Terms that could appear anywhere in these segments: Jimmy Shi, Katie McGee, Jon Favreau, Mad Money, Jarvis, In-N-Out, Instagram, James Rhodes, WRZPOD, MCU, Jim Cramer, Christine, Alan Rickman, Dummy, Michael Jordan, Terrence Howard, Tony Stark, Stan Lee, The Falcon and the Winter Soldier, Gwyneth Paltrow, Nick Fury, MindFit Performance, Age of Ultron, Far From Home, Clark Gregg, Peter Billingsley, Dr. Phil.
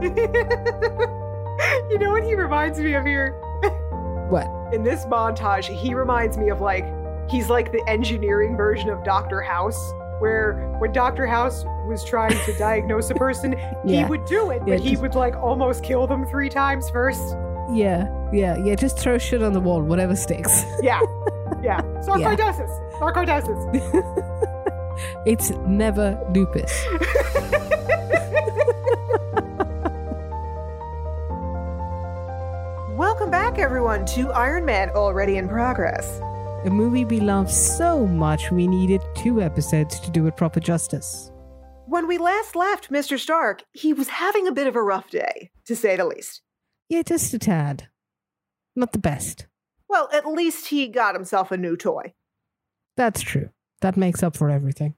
You know what he reminds me of here? What? In this montage, he reminds me of, like, he's like the engineering version of Dr. House, where when Dr. House was trying to diagnose a person, yeah. He would do it, but he would, like, almost kill them 3 times first. Yeah. Just throw shit on the wall, whatever sticks. Yeah. Sarcoidosis. It's never lupus. Welcome back, everyone, to Iron Man Already in Progress. A movie we love so much we needed 2 episodes to do it proper justice. When we last left Mr. Stark, he was having a bit of a rough day, to say the least. Yeah, just a tad. Not the best. Well, at least he got himself a new toy. That's true. That makes up for everything.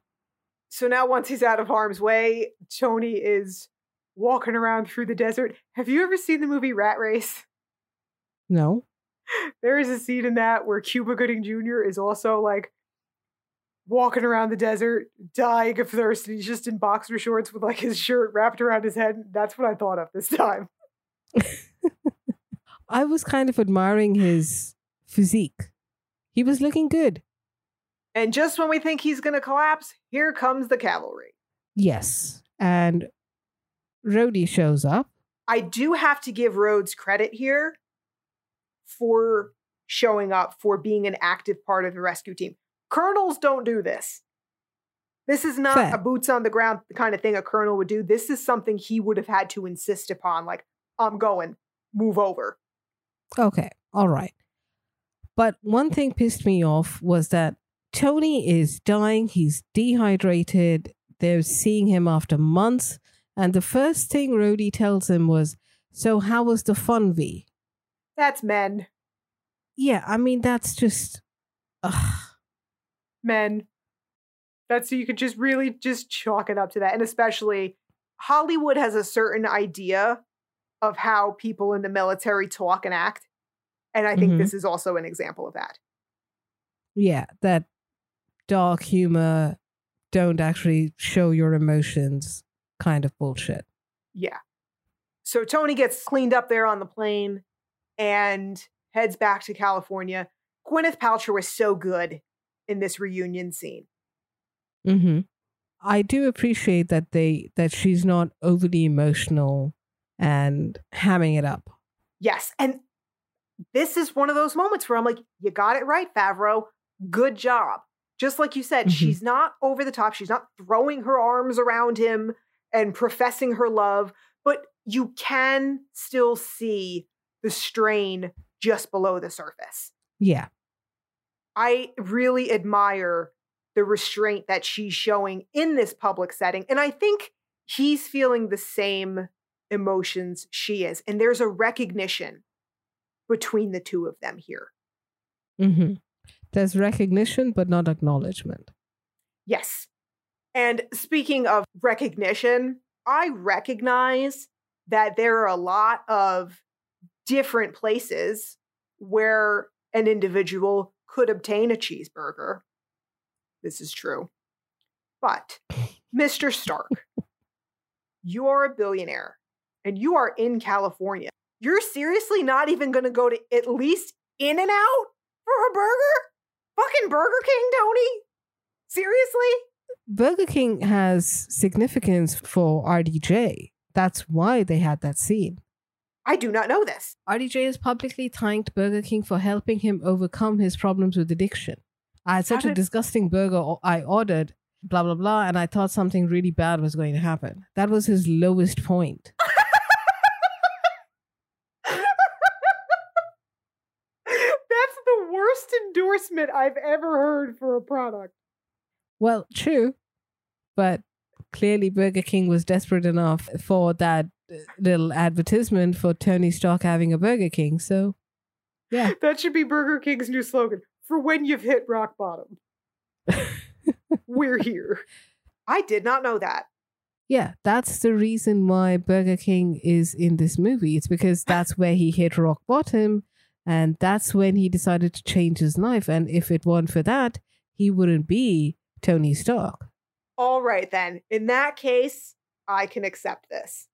So now once he's out of harm's way, Tony is walking around through the desert. Have you ever seen the movie Rat Race? No. There is a scene in that where Cuba Gooding Jr. is also, like, walking around the desert, dying of thirst, and he's just in boxer shorts with, like, his shirt wrapped around his head. That's what I thought of this time. I was kind of admiring his physique. He was looking good. And just when we think he's going to collapse, here comes the cavalry. Yes. And Rhodey shows up. I do have to give Rhodes credit here for showing up, for being an active part of the rescue team. Colonels don't do this. This is not a boots on the ground kind of thing a colonel would do. This is something he would have had to insist upon. Like, I'm going. Move over. Okay. All right. But one thing pissed me off was that Tony is dying. He's dehydrated. They're seeing him after months. And the first thing Rhodey tells him was, so how was the fun, V? That's men. Yeah, I mean, that's just... Ugh. Men. That's, you could just really just chalk it up to that. And especially, Hollywood has a certain idea of how people in the military talk and act. And I think this is also an example of that. Yeah, that dark humor, don't actually show your emotions kind of bullshit. Yeah. So Tony gets cleaned up there on the plane and heads back to California. Gwyneth Paltrow is so good in this reunion scene. Mm-hmm. I do appreciate that she's not overly emotional and hamming it up. Yes, and this is one of those moments where I'm like, you got it right, Favreau. Good job. Just like you said, she's not over the top. She's not throwing her arms around him and professing her love, but you can still see the strain just below the surface. Yeah. I really admire the restraint that she's showing in this public setting. And I think he's feeling the same emotions she is. And there's a recognition between the two of them here. Mm-hmm. There's recognition, but not acknowledgement. Yes. And speaking of recognition, I recognize that there are a lot of different places where an individual could obtain a cheeseburger. This is true. But, Mr. Stark, you are a billionaire and you are in California. You're seriously not even going to go to at least In-N-Out for a burger? Fucking Burger King, Tony? Seriously? Burger King has significance for RDJ. That's why they had that scene. I do not know this. RDJ has publicly thanked Burger King for helping him overcome his problems with addiction. I had such a disgusting burger I ordered, blah, blah, blah, and I thought something really bad was going to happen. That was his lowest point. Endorsement I've ever heard for a product. Well, true, but clearly Burger King was desperate enough for that little advertisement for Tony Stark having a Burger King, so yeah. That should be Burger King's new slogan, for when you've hit rock bottom. We're here. I did not know that. Yeah, that's the reason why Burger King is in this movie. It's because that's where he hit rock bottom. And that's when he decided to change his life. And if it weren't for that, he wouldn't be Tony Stark. All right, then. In that case, I can accept this.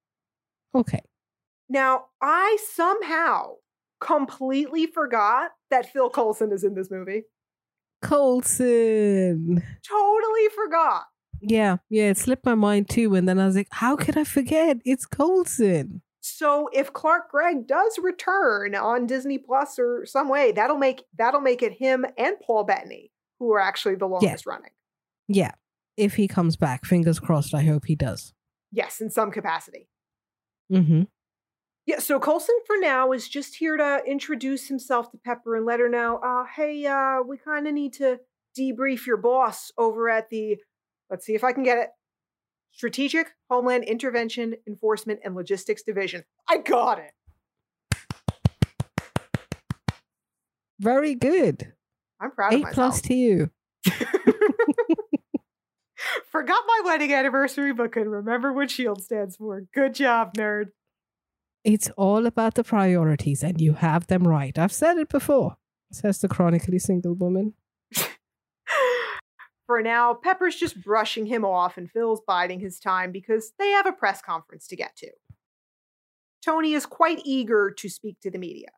Okay. Now, I somehow completely forgot that Phil Coulson is in this movie. Coulson. Totally forgot. Yeah, it slipped my mind too. And then I was like, how could I forget? It's Coulson. So if Clark Gregg does return on Disney Plus or some way, that'll make it him and Paul Bettany, who are actually the longest running. Yeah. If he comes back, fingers crossed, I hope he does. Yes, in some capacity. Mm-hmm. Yeah, so Coulson for now is just here to introduce himself to Pepper and let her know, hey, we kind of need to debrief your boss over at the, let's see if I can get it, Strategic Homeland Intervention, Enforcement, and Logistics Division. I got it. Very good. I'm proud of myself. 8+ to you. Forgot my wedding anniversary, but could remember what S.H.I.E.L.D. stands for. Good job, nerd. It's all about the priorities, and you have them right. I've said it before, says the chronically single woman. For now, Pepper's just brushing him off, and Phil's biding his time because they have a press conference to get to. Tony is quite eager to speak to the media.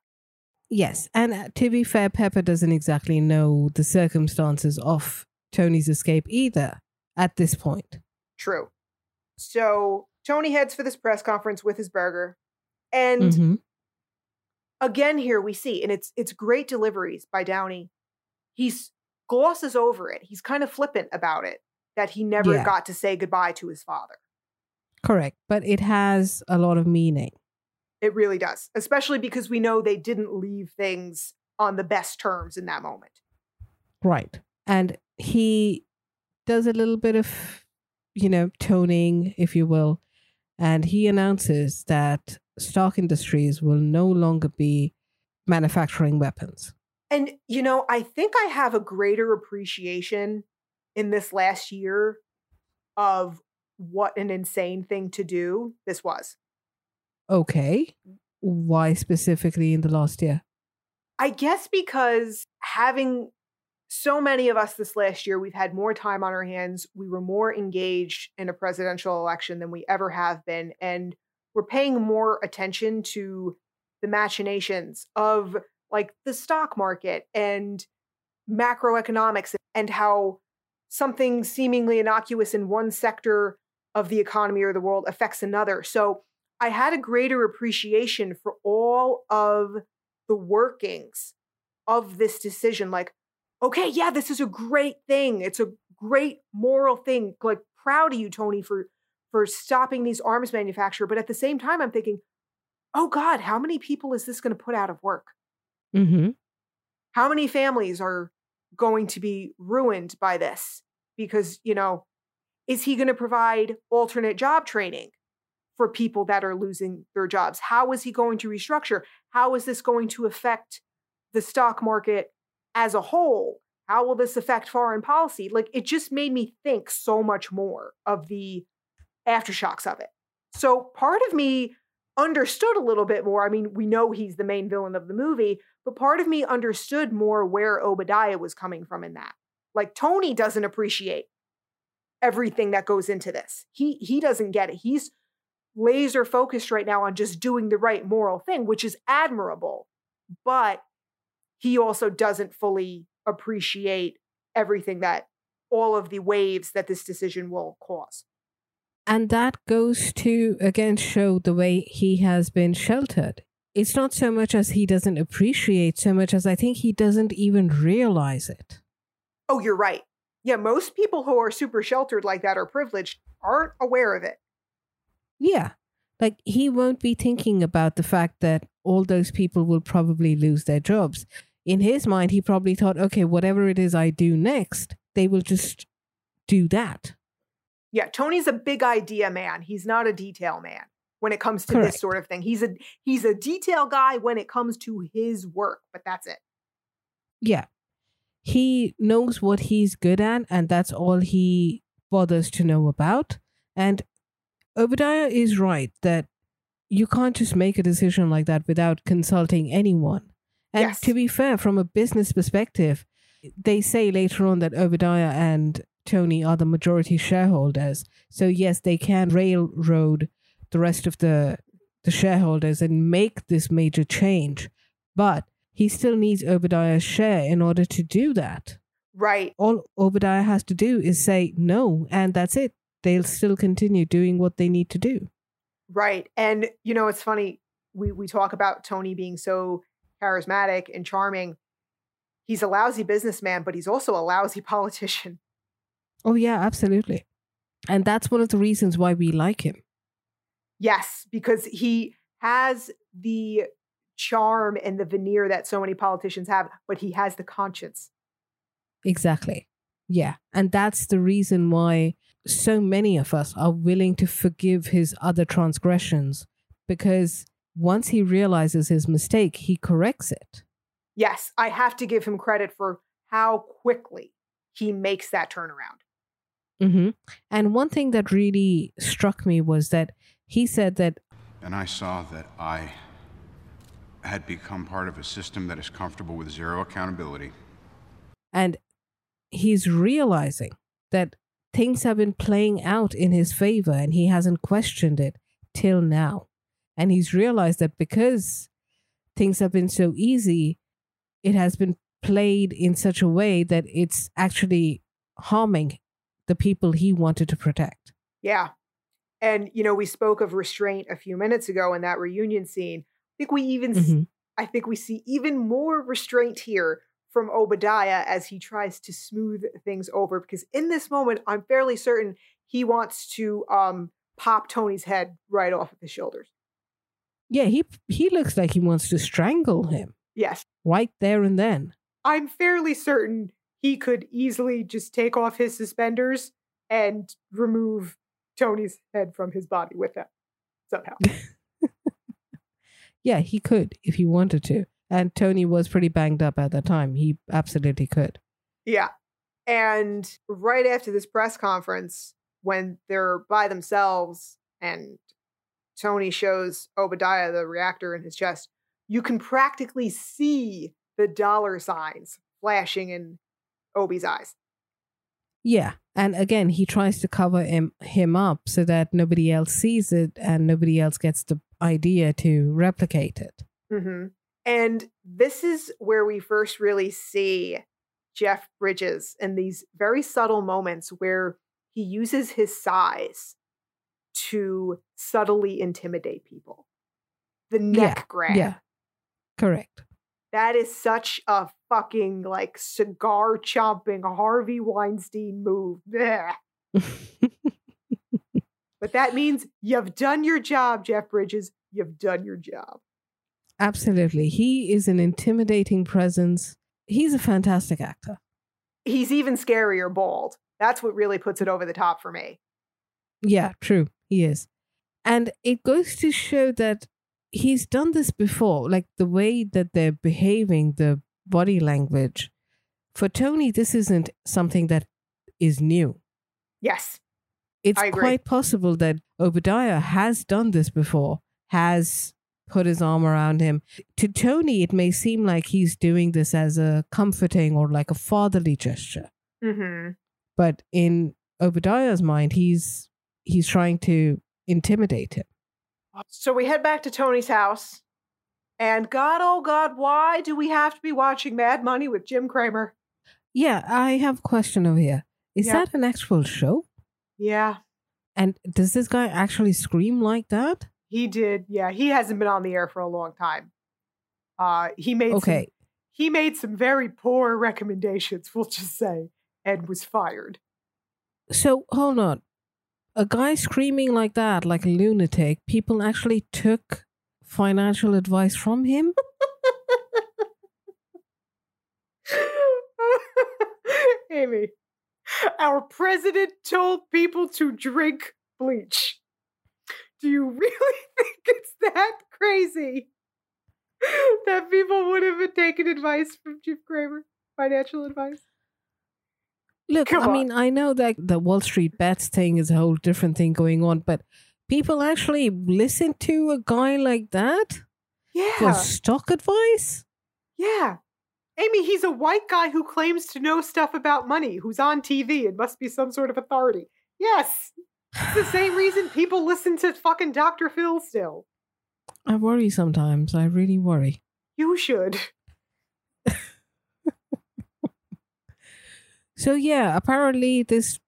Yes, and to be fair, Pepper doesn't exactly know the circumstances of Tony's escape either at this point. True. So Tony heads for this press conference with his burger. And again, here we see, and it's great deliveries by Downey. He glosses over it. He's kind of flippant about it, that he never got to say goodbye to his father. Correct. But it has a lot of meaning. It really does. Especially because we know they didn't leave things on the best terms in that moment. Right. And he does a little bit of, toning, if you will. And he announces that Stark Industries will no longer be manufacturing weapons. And, I think I have a greater appreciation in this last year of what an insane thing to do this was. Okay. Why specifically in the last year? I guess because having so many of us this last year, we've had more time on our hands. We were more engaged in a presidential election than we ever have been. And we're paying more attention to the machinations of like the stock market and macroeconomics and how something seemingly innocuous in one sector of the economy or the world affects another. So I had a greater appreciation for all of the workings of this decision. Like, okay, yeah, this is a great thing. It's a great moral thing. Like, proud of you, Tony, for stopping these arms manufacturer. But at the same time, I'm thinking, oh God, how many people is this going to put out of work? Mm-hmm. How many families are going to be ruined by this? Because, is he going to provide alternate job training for people that are losing their jobs? How is he going to restructure? How is this going to affect the stock market as a whole? How will this affect foreign policy? Like, it just made me think so much more of the aftershocks of it. So part of me understood a little bit more. I mean, we know he's the main villain of the movie, but part of me understood more where Obadiah was coming from in that. Like, Tony doesn't appreciate everything that goes into this. He doesn't get it. He's laser focused right now on just doing the right moral thing, which is admirable, but he also doesn't fully appreciate everything that all of the waves that this decision will cause. And that goes to, again, show the way he has been sheltered. It's not so much as he doesn't appreciate, so much as I think he doesn't even realize it. Oh, you're right. Yeah, most people who are super sheltered like that or privileged aren't aware of it. Yeah. Like, he won't be thinking about the fact that all those people will probably lose their jobs. In his mind, he probably thought, okay, whatever it is I do next, they will just do that. Yeah, Tony's a big idea man. He's not a detail man when it comes to Correct. This sort of thing. He's a detail guy when it comes to his work, but that's it. Yeah. He knows what he's good at, and that's all he bothers to know about. And Obadiah is right that you can't just make a decision like that without consulting anyone. And yes. To be fair, from a business perspective, they say later on that Obadiah and Tony are the majority shareholders. So yes, they can railroad the rest of the the shareholders and make this major change. But he still needs Obadiah's share in order to do that. Right. All Obadiah has to do is say no, and that's it. They'll still continue doing what they need to do. Right. And, you know, it's funny. We talk about Tony being so charismatic and charming. He's a lousy businessman, but he's also a lousy politician. Oh, yeah, absolutely. And that's one of the reasons why we like him. Yes, because he has the charm and the veneer that so many politicians have, but he has the conscience. Exactly. Yeah. And that's the reason why so many of us are willing to forgive his other transgressions, because once he realizes his mistake, he corrects it. Yes, I have to give him credit for how quickly he makes that turnaround. Mm-hmm. And one thing that really struck me was that he said that, and I saw that I had become part of a system that is comfortable with zero accountability. And he's realizing that things have been playing out in his favor and he hasn't questioned it till now. And he's realized that because things have been so easy, it has been played in such a way that it's actually harming the people he wanted to protect. Yeah. And, you know, we spoke of restraint a few minutes ago in that reunion scene. I think we see even more restraint here from Obadiah as he tries to smooth things over, because in this moment, I'm fairly certain he wants to pop Tony's head right off of his shoulders. Yeah, he looks like he wants to strangle him. Yes. Right there and then. I'm fairly certain he could easily just take off his suspenders and remove Tony's head from his body with that somehow. Yeah, he could if he wanted to. And Tony was pretty banged up at the time. He absolutely could. Yeah. And right after this press conference, when they're by themselves and Tony shows Obadiah the reactor in his chest, you can practically see the dollar signs flashing in Obi's eyes. Yeah. And again, he tries to cover him up so that nobody else sees it and nobody else gets the idea to replicate it. Mm-hmm. And this is where we first really see Jeff Bridges in these very subtle moments where he uses his size to subtly intimidate people. The neck grab. Yeah. Correct. That is such a fucking like cigar chomping Harvey Weinstein move. But that means you've done your job, Jeff Bridges. You've done your job. Absolutely. He is an intimidating presence. He's a fantastic actor. He's even scarier bald. That's what really puts it over the top for me. Yeah, true. He is. And it goes to show that he's done this before, like the way that they're behaving, the body language. For Tony, this isn't something that is new. Yes. It's quite possible that Obadiah has done this before, has put his arm around him. To Tony, it may seem like he's doing this as a comforting or like a fatherly gesture. Mm-hmm. But in Obadiah's mind, he's trying to intimidate him. So we head back to Tony's house, and God, oh God, why do we have to be watching Mad Money with Jim Cramer? Yeah, I have a question over here. Is that an actual show? Yeah. And does this guy actually scream like that? He did, yeah. He hasn't been on the air for a long time. He made some very poor recommendations, we'll just say, and was fired. So, hold on. A guy screaming like that, like a lunatic, people actually took financial advice from him? Amy, our president told people to drink bleach. Do you really think it's that crazy that people would have taken advice from Jim Cramer, financial advice? Look, I know that the Wall Street Bets thing is a whole different thing going on, but people actually listen to a guy like that? Yeah. For stock advice? Yeah. Amy, he's a white guy who claims to know stuff about money, who's on TV and must be some sort of authority. Yes. It's the same reason people listen to fucking Dr. Phil still. I worry sometimes. I really worry. You should. So yeah, apparently this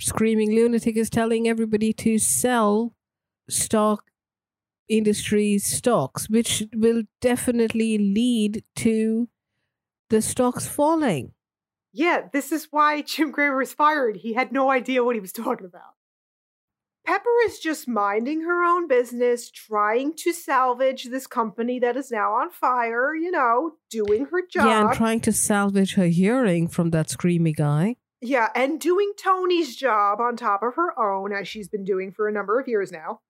screaming lunatic is telling everybody to sell stock industry stocks, which will definitely lead to the stocks falling. Yeah, this is why Jim Cramer was fired. He had no idea what he was talking about. Pepper is just minding her own business, trying to salvage this company that is now on fire, you know, doing her job. Yeah, and trying to salvage her hearing from that screamy guy. Yeah, and doing Tony's job on top of her own, as she's been doing for a number of years now.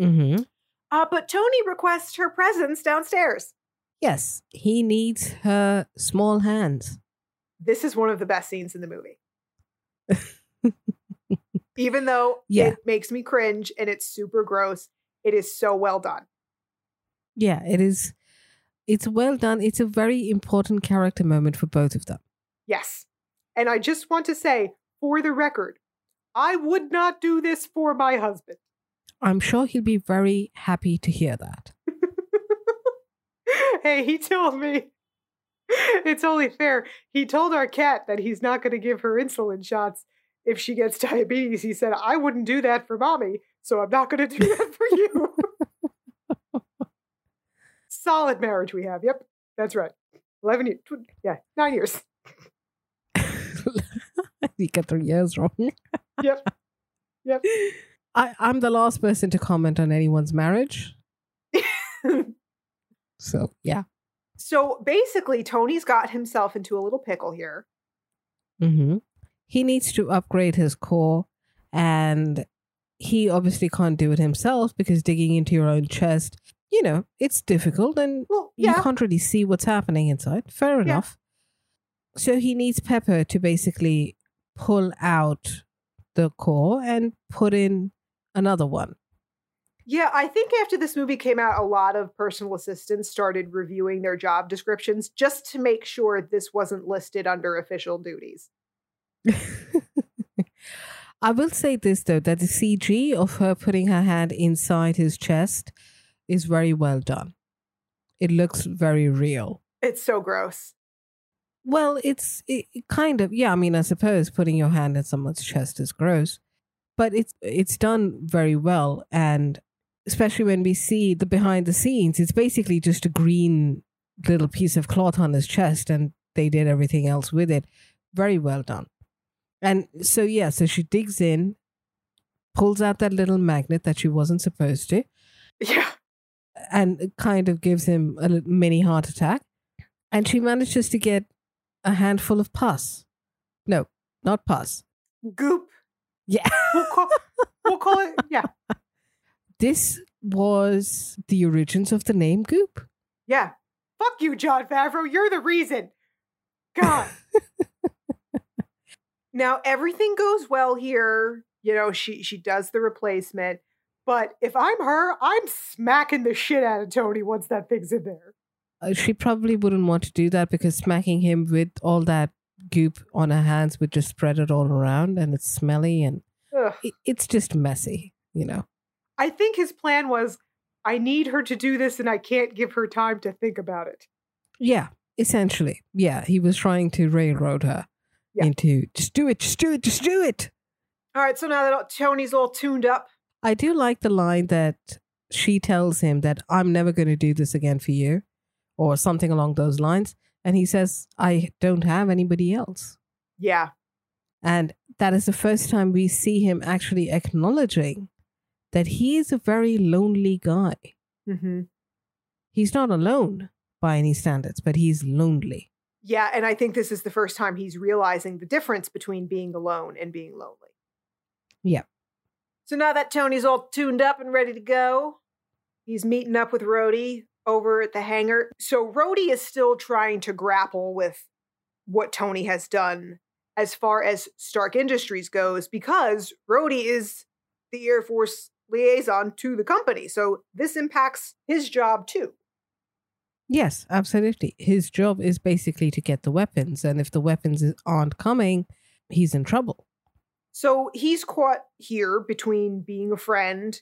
Mm-hmm. But Tony requests her presence downstairs. Yes, he needs her small hands. This is one of the best scenes in the movie. Even though it makes me cringe and it's super gross, it is so well done. Yeah, it is. It's well done. It's a very important character moment for both of them. Yes. And I just want to say, for the record, I would not do this for my husband. I'm sure he'll be very happy to hear that. Hey, he told me. It's only fair. He told our cat that he's not going to give her insulin shots if she gets diabetes. He said, I wouldn't do that for mommy, so I'm not going to do that for you. Solid marriage we have. Yep, that's right. 11 years. 9 years. You got 3 years wrong. Yep. I'm the last person to comment on anyone's marriage. So, yeah. So basically, Tony's got himself into a little pickle here. Mm-hmm. He needs to upgrade his core, and he obviously can't do it himself because digging into your own chest, you know, it's difficult, and you can't really see what's happening inside. Fair enough. So he needs Pepper to basically pull out the core and put in another one. Yeah, I think after this movie came out, a lot of personal assistants started reviewing their job descriptions just to make sure this wasn't listed under official duties. I will say this, though, that the CG of her putting her hand inside his chest is very well done. It looks very real. It's so gross. Well, it kind of, I mean, I suppose putting your hand in someone's chest is gross, but it's done very well. And especially when we see the behind the scenes, it's basically just a green little piece of cloth on his chest, and they did everything else with it. Very well done. And so, so she digs in, pulls out that little magnet that she wasn't supposed to. Yeah. And it kind of gives him a mini heart attack. And she manages to get a handful of pus. No, not pus. Goop. Yeah. We'll call it, This was the origins of the name Goop. Yeah. Fuck you, Jon Favreau. You're the reason. God. Now, everything goes well here. You know, she does the replacement. But if I'm her, I'm smacking the shit out of Tony once that thing's in there. She probably wouldn't want to do that because smacking him with all that goop on her hands would just spread it all around, and it's smelly and it's just messy, you know. I think his plan was, I need her to do this and I can't give her time to think about it. Yeah, essentially. Yeah, he was trying to railroad her into just do it. All right, so now that Tony's all tuned up. I do like the line that she tells him that I'm never going to do this again for you or something along those lines. And he says, I don't have anybody else. Yeah. And that is the first time we see him actually acknowledging that he is a very lonely guy. Mm-hmm. He's not alone by any standards, but he's lonely. Yeah. And I think this is the first time he's realizing the difference between being alone and being lonely. Yeah. So now that Tony's all tuned up and ready to go, he's meeting up with Rhodey over at the hangar. So Rhodey is still trying to grapple with what Tony has done as far as Stark Industries goes, because Rhodey is the Air Force liaison to the company. So this impacts his job too. Yes, absolutely. His job is basically to get the weapons. And if the weapons aren't coming, he's in trouble. So he's caught here between being a friend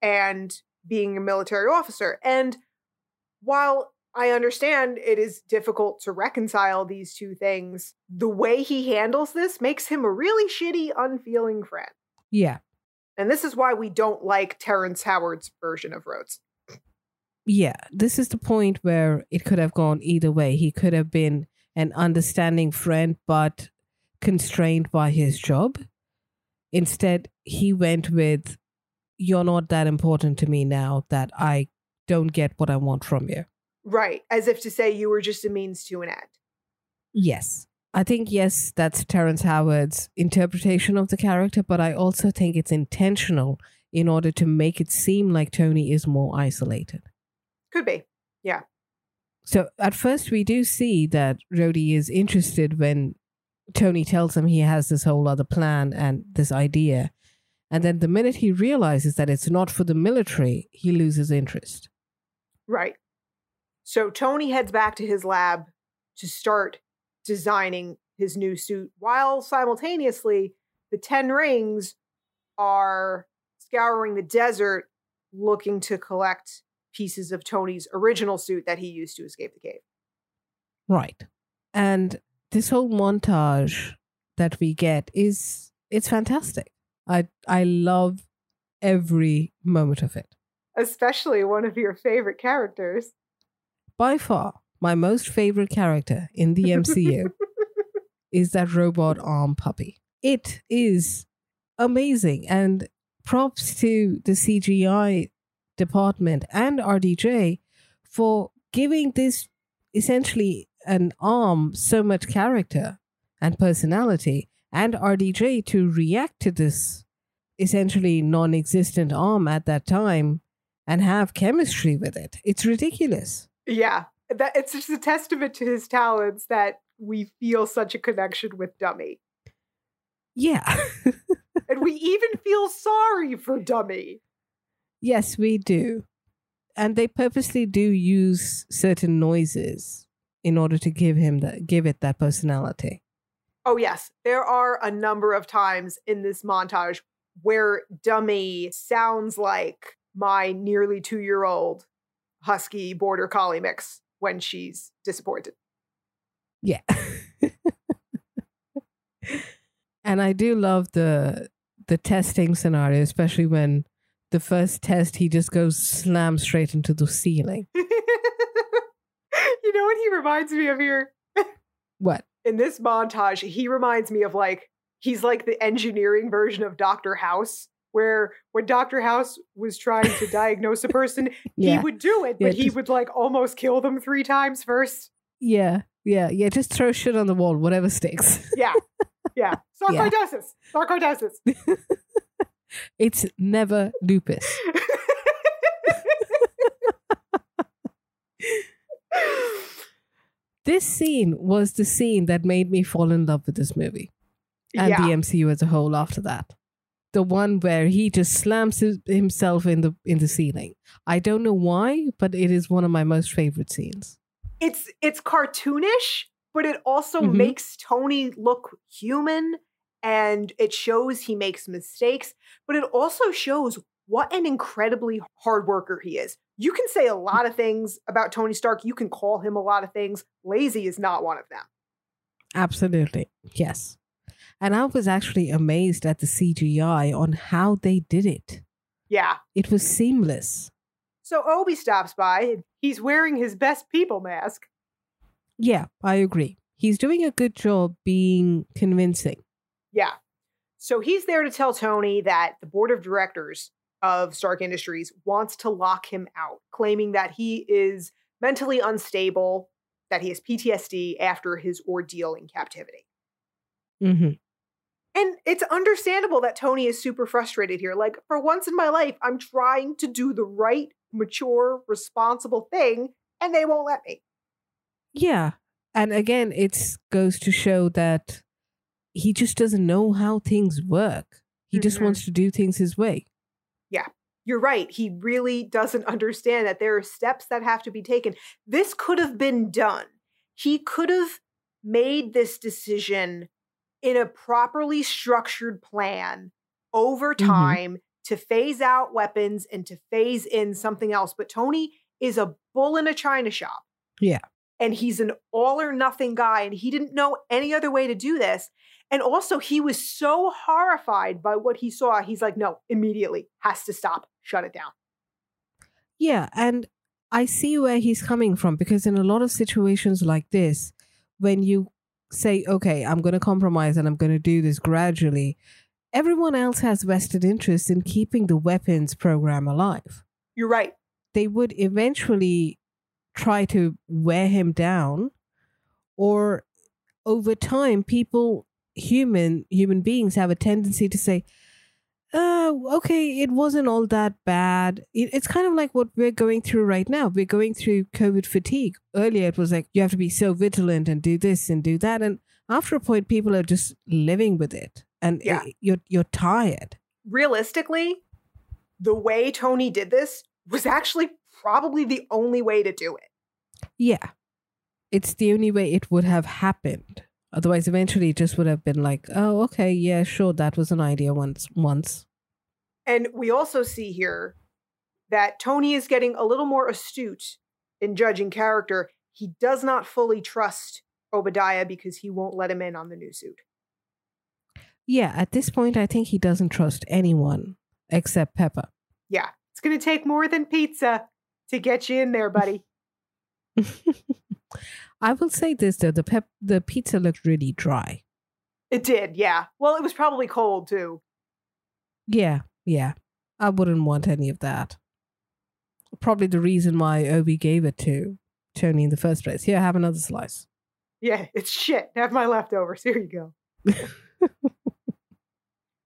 and being a military officer. And while I understand it is difficult to reconcile these two things, the way he handles this makes him a really shitty, unfeeling friend. Yeah. And this is why we don't like Terrence Howard's version of Rhodes. Yeah, this is the point where it could have gone either way. He could have been an understanding friend, but constrained by his job. Instead, he went with, you're not that important to me now that I don't get what I want from you. Right. As if to say you were just a means to an end. Yes. I think, yes, that's Terrence Howard's interpretation of the character, but I also think it's intentional in order to make it seem like Tony is more isolated. Could be. Yeah. So at first we do see that Rhodey is interested when Tony tells him he has this whole other plan and this idea. And then the minute he realizes that it's not for the military, he loses interest. Right. So Tony heads back to his lab to start designing his new suit, while simultaneously the 10 rings are scouring the desert looking to collect pieces of Tony's original suit that he used to escape the cave. Right. And this whole montage that we get is, it's fantastic. I love every moment of it. Especially one of your favorite characters. By far, my most favorite character in the MCU is that robot arm puppy. It is amazing. And props to the CGI department and RDJ for giving this essentially an arm so much character and personality, and RDJ to react to this essentially non-existent arm at that time and have chemistry with it. It's ridiculous. Yeah, that it's just a testament to his talents that we feel such a connection with Dummy. Yeah. And we even feel sorry for Dummy. Yes, we do. And they purposely do use certain noises in order to give it that personality. Oh, yes. There are a number of times in this montage where Dummy sounds like my nearly 2-year-old husky border collie mix when she's disappointed. Yeah. And I do love the testing scenario, especially when the first test, he just goes slam straight into the ceiling. You know what he reminds me of here? What? In this montage, he reminds me of he's like the engineering version of Dr. House, where when Dr. House was trying to diagnose a person, he would do it, but he would almost kill them 3 times first. Yeah. Just throw shit on the wall, whatever sticks. Yeah. Sarcoidosis. It's never lupus. This scene was the scene that made me fall in love with this movie and the MCU as a whole after that. The one where he just slams himself in the ceiling. I don't know why, but it is one of my most favorite scenes. It's cartoonish, but it also makes Tony look human, and it shows he makes mistakes, but it also shows what an incredibly hard worker he is. You can say a lot of things about Tony Stark. You can call him a lot of things. Lazy is not one of them. Absolutely. Yes. And I was actually amazed at the CGI on how they did it. Yeah. It was seamless. So Obi stops by. He's wearing his best people mask. Yeah, I agree. He's doing a good job being convincing. Yeah. So he's there to tell Tony that the board of directors of Stark Industries wants to lock him out, claiming that he is mentally unstable, that he has PTSD after his ordeal in captivity. And it's understandable that Tony is super frustrated here. For once in my life, I'm trying to do the right, mature, responsible thing, and they won't let me. Yeah. And again, it goes to show that he just doesn't know how things work. He just wants to do things his way. Yeah, you're right. He really doesn't understand that there are steps that have to be taken. This could have been done. He could have made this decision in a properly structured plan over time to phase out weapons and to phase in something else. But Tony is a bull in a china shop. Yeah. And he's an all or nothing guy. And he didn't know any other way to do this. And also he was so horrified by what he saw. He's like, no, immediately has to stop. Shut it down. Yeah. And I see where he's coming from, because in a lot of situations like this, when you say, okay, I'm going to compromise and I'm going to do this gradually, everyone else has vested interest in keeping the weapons program alive. You're right. They would eventually try to wear him down, or over time, people, human beings have a tendency to say, okay, it wasn't all that bad. It's kind of like what we're going through right now. We're going through COVID fatigue. Earlier, it was like, you have to be so vigilant and do this and do that. And after a point, people are just living with it. And yeah. You're tired. Realistically, the way Tony did this was actually probably the only way to do it. Yeah. It's the only way it would have happened. Otherwise, eventually it just would have been like, oh, okay, yeah, sure, that was an idea once. And we also see here that Tony is getting a little more astute in judging character. He does not fully trust Obadiah because he won't let him in on the new suit. Yeah, at this point, I think he doesn't trust anyone except Pepper. Yeah, it's going to take more than pizza to get you in there, buddy. I will say this, though. The pizza looked really dry. It did, yeah. Well, it was probably cold, too. Yeah. I wouldn't want any of that. Probably the reason why Obi gave it to Tony in the first place. Here, have another slice. Yeah, it's shit. Have my leftovers. Here you go.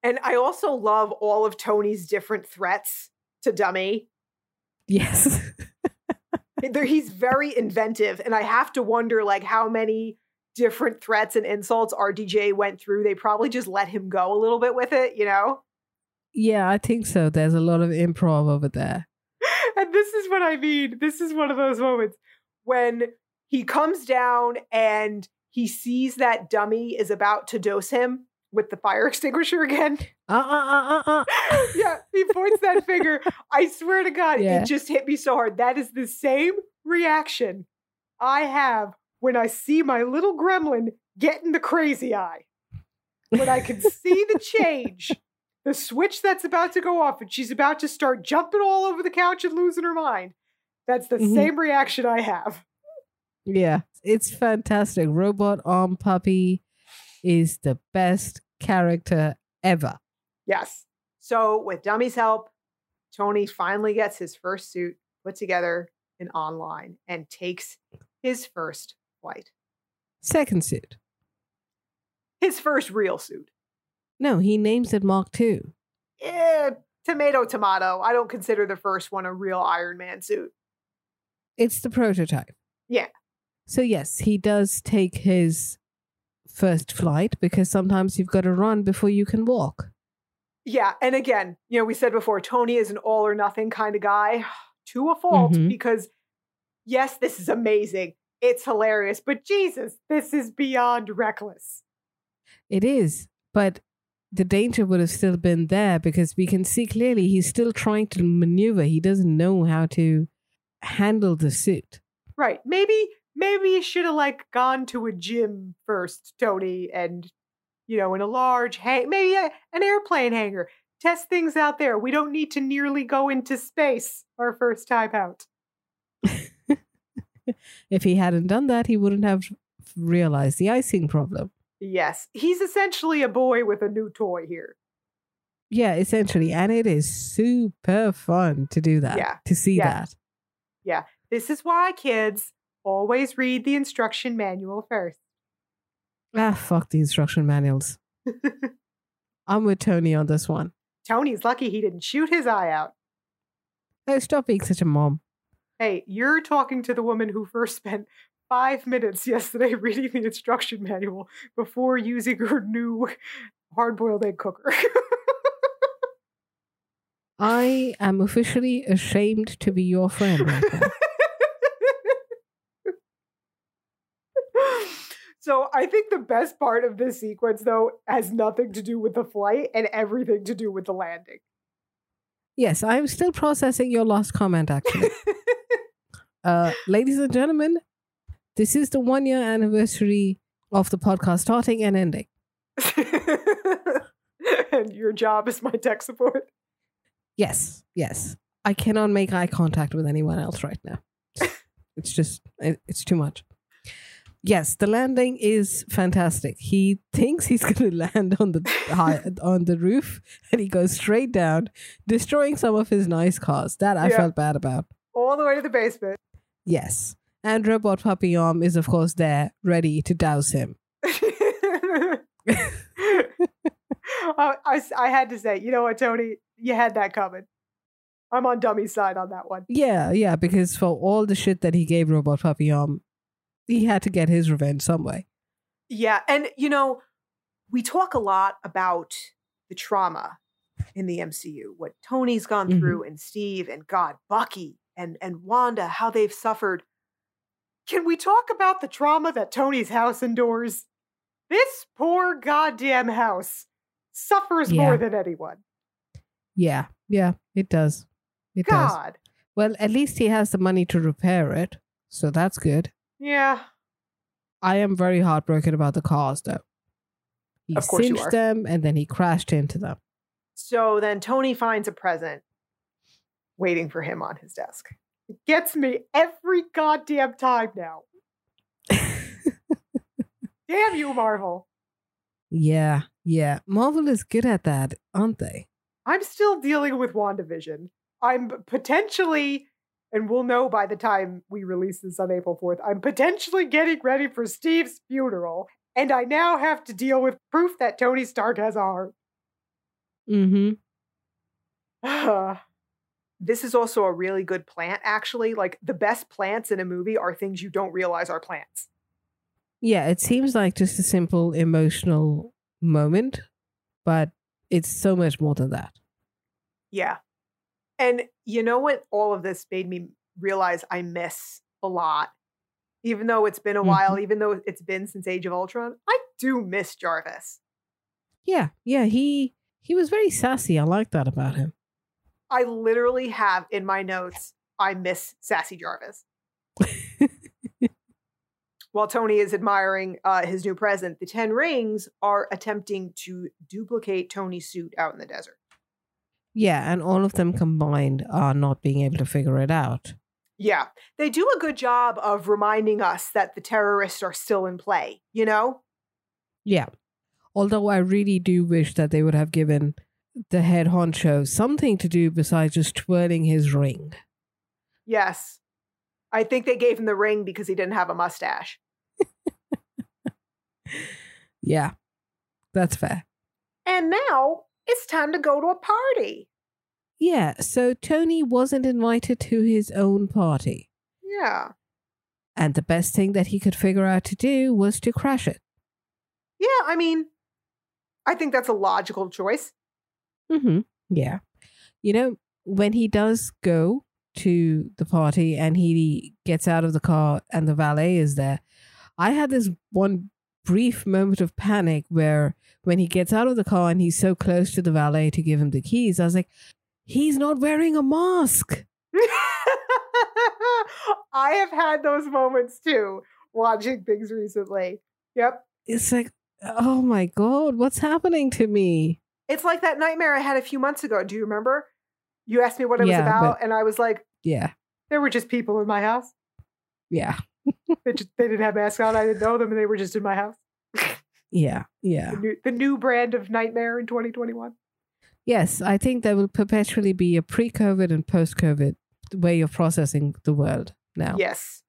And I also love all of Tony's different threats to Dummy. Yes. He's very inventive. And I have to wonder, like, how many different threats and insults RDJ went through. They probably just let him go a little bit with it, you know? Yeah, I think so. There's a lot of improv over there. And this is what I mean. This is one of those moments when he comes down and he sees that Dummy is about to dose him with the fire extinguisher again. Yeah, he points that finger. I swear to God, It just hit me so hard. That is the same reaction I have when I see my little gremlin getting the crazy eye. When I can see the change, the switch that's about to go off, and she's about to start jumping all over the couch and losing her mind. That's the same reaction I have. Yeah, it's fantastic. Robot Arm Puppy is the best character ever. Yes. So with Dummy's help, Tony finally gets his first suit put together and online and takes his first flight. Second suit. His first real suit. No, he names it Mark II. Yeah, tomato. I don't consider the first one a real Iron Man suit. It's the prototype. Yeah. So yes, he does take his first flight, because sometimes you've got to run before you can walk. Yeah. And again, you know, we said before, Tony is an all or nothing kind of guy to a fault, because yes, this is amazing. It's hilarious, but Jesus, this is beyond reckless. It is. But the danger would have still been there, because we can see clearly he's still trying to maneuver. He doesn't know how to handle the suit. Right. Maybe you should have, like, gone to a gym first, Tony, and, you know, in a large an airplane hangar. Test things out there. We don't need to nearly go into space our first time out. If he hadn't done that, he wouldn't have realized the icing problem. Yes. He's essentially a boy with a new toy here. Yeah, essentially. And it is super fun to do that, to see that. Yeah. This is why, kids, always read the instruction manual first. Ah, fuck the instruction manuals. I'm with Tony on this one. Tony's lucky he didn't shoot his eye out. No, stop being such a mom. Hey, you're talking to the woman who first spent 5 minutes yesterday reading the instruction manual before using her new hard-boiled egg cooker. I am officially ashamed to be your friend right now. So I think the best part of this sequence, though, has nothing to do with the flight and everything to do with the landing. Yes, I'm still processing your last comment, actually. Ladies and gentlemen, this is the 1-year anniversary of the podcast starting and ending. And your job is my tech support. Yes, yes. I cannot make eye contact with anyone else right now. It's just, it's too much. Yes, the landing is fantastic. He thinks he's going to land on the on the roof, and he goes straight down, destroying some of his nice cars. That I felt bad about. All the way to the basement. Yes. And Robot Papillon is, of course, there, ready to douse him. I had to say, you know what, Tony? You had that coming. I'm on Dummy's side on that one. Yeah, yeah, because for all the shit that he gave Robot Papillon, he had to get his revenge some way. Yeah. And, you know, we talk a lot about the trauma in the MCU, what Tony's gone through, and Steve, and God, Bucky, and Wanda, how they've suffered. Can we talk about the trauma that Tony's house endures? This poor goddamn house suffers more than anyone. Yeah. Yeah, it does. It does. Well, at least he has the money to repair it. So that's good. Yeah. I am very heartbroken about the cars, though. He singed them, and then he crashed into them. So then Tony finds a present waiting for him on his desk. It gets me every goddamn time now. Damn you, Marvel. Yeah, yeah. Marvel is good at that, aren't they? I'm still dealing with WandaVision. I'm potentially... And we'll know by the time we release this on April 4th, I'm potentially getting ready for Steve's funeral. And I now have to deal with proof that Tony Stark has a heart. This is also a really good plant, actually. Like, the best plants in a movie are things you don't realize are plants. Yeah, it seems like just a simple emotional moment, but it's so much more than that. Yeah. And you know what? All of this made me realize I miss a lot. Even though it's been a while, even though it's been since Age of Ultron, I do miss Jarvis. Yeah, yeah. He was very sassy. I like that about him. I literally have in my notes, I miss sassy Jarvis. While Tony is admiring his new present, the 10 rings are attempting to duplicate Tony's suit out in the desert. Yeah, and all of them combined are not being able to figure it out. Yeah. They do a good job of reminding us that the terrorists are still in play, you know? Yeah. Although I really do wish that they would have given the head honcho something to do besides just twirling his ring. Yes. I think they gave him the ring because he didn't have a mustache. Yeah. That's fair. And now... it's time to go to a party. Yeah, so Tony wasn't invited to his own party. Yeah. And the best thing that he could figure out to do was to crash it. Yeah, I mean, I think that's a logical choice. Yeah. You know, when he does go to the party and he gets out of the car and the valet is there, I had this one brief moment of panic where when he gets out of the car and he's so close to the valet to give him the keys, I was like, he's not wearing a mask. I have had those moments too, watching things recently. Yep. It's like, oh my God, what's happening to me? It's like that nightmare I had a few months ago. Do you remember? You asked me what it was about, and I was like, yeah, there were just people in my house. Yeah. They didn't have masks on. I didn't know them, and they were just in my house. Yeah, yeah. The new brand of nightmare in 2021. Yes, I think there will perpetually be a pre-COVID and post-COVID way of processing the world now. Yes,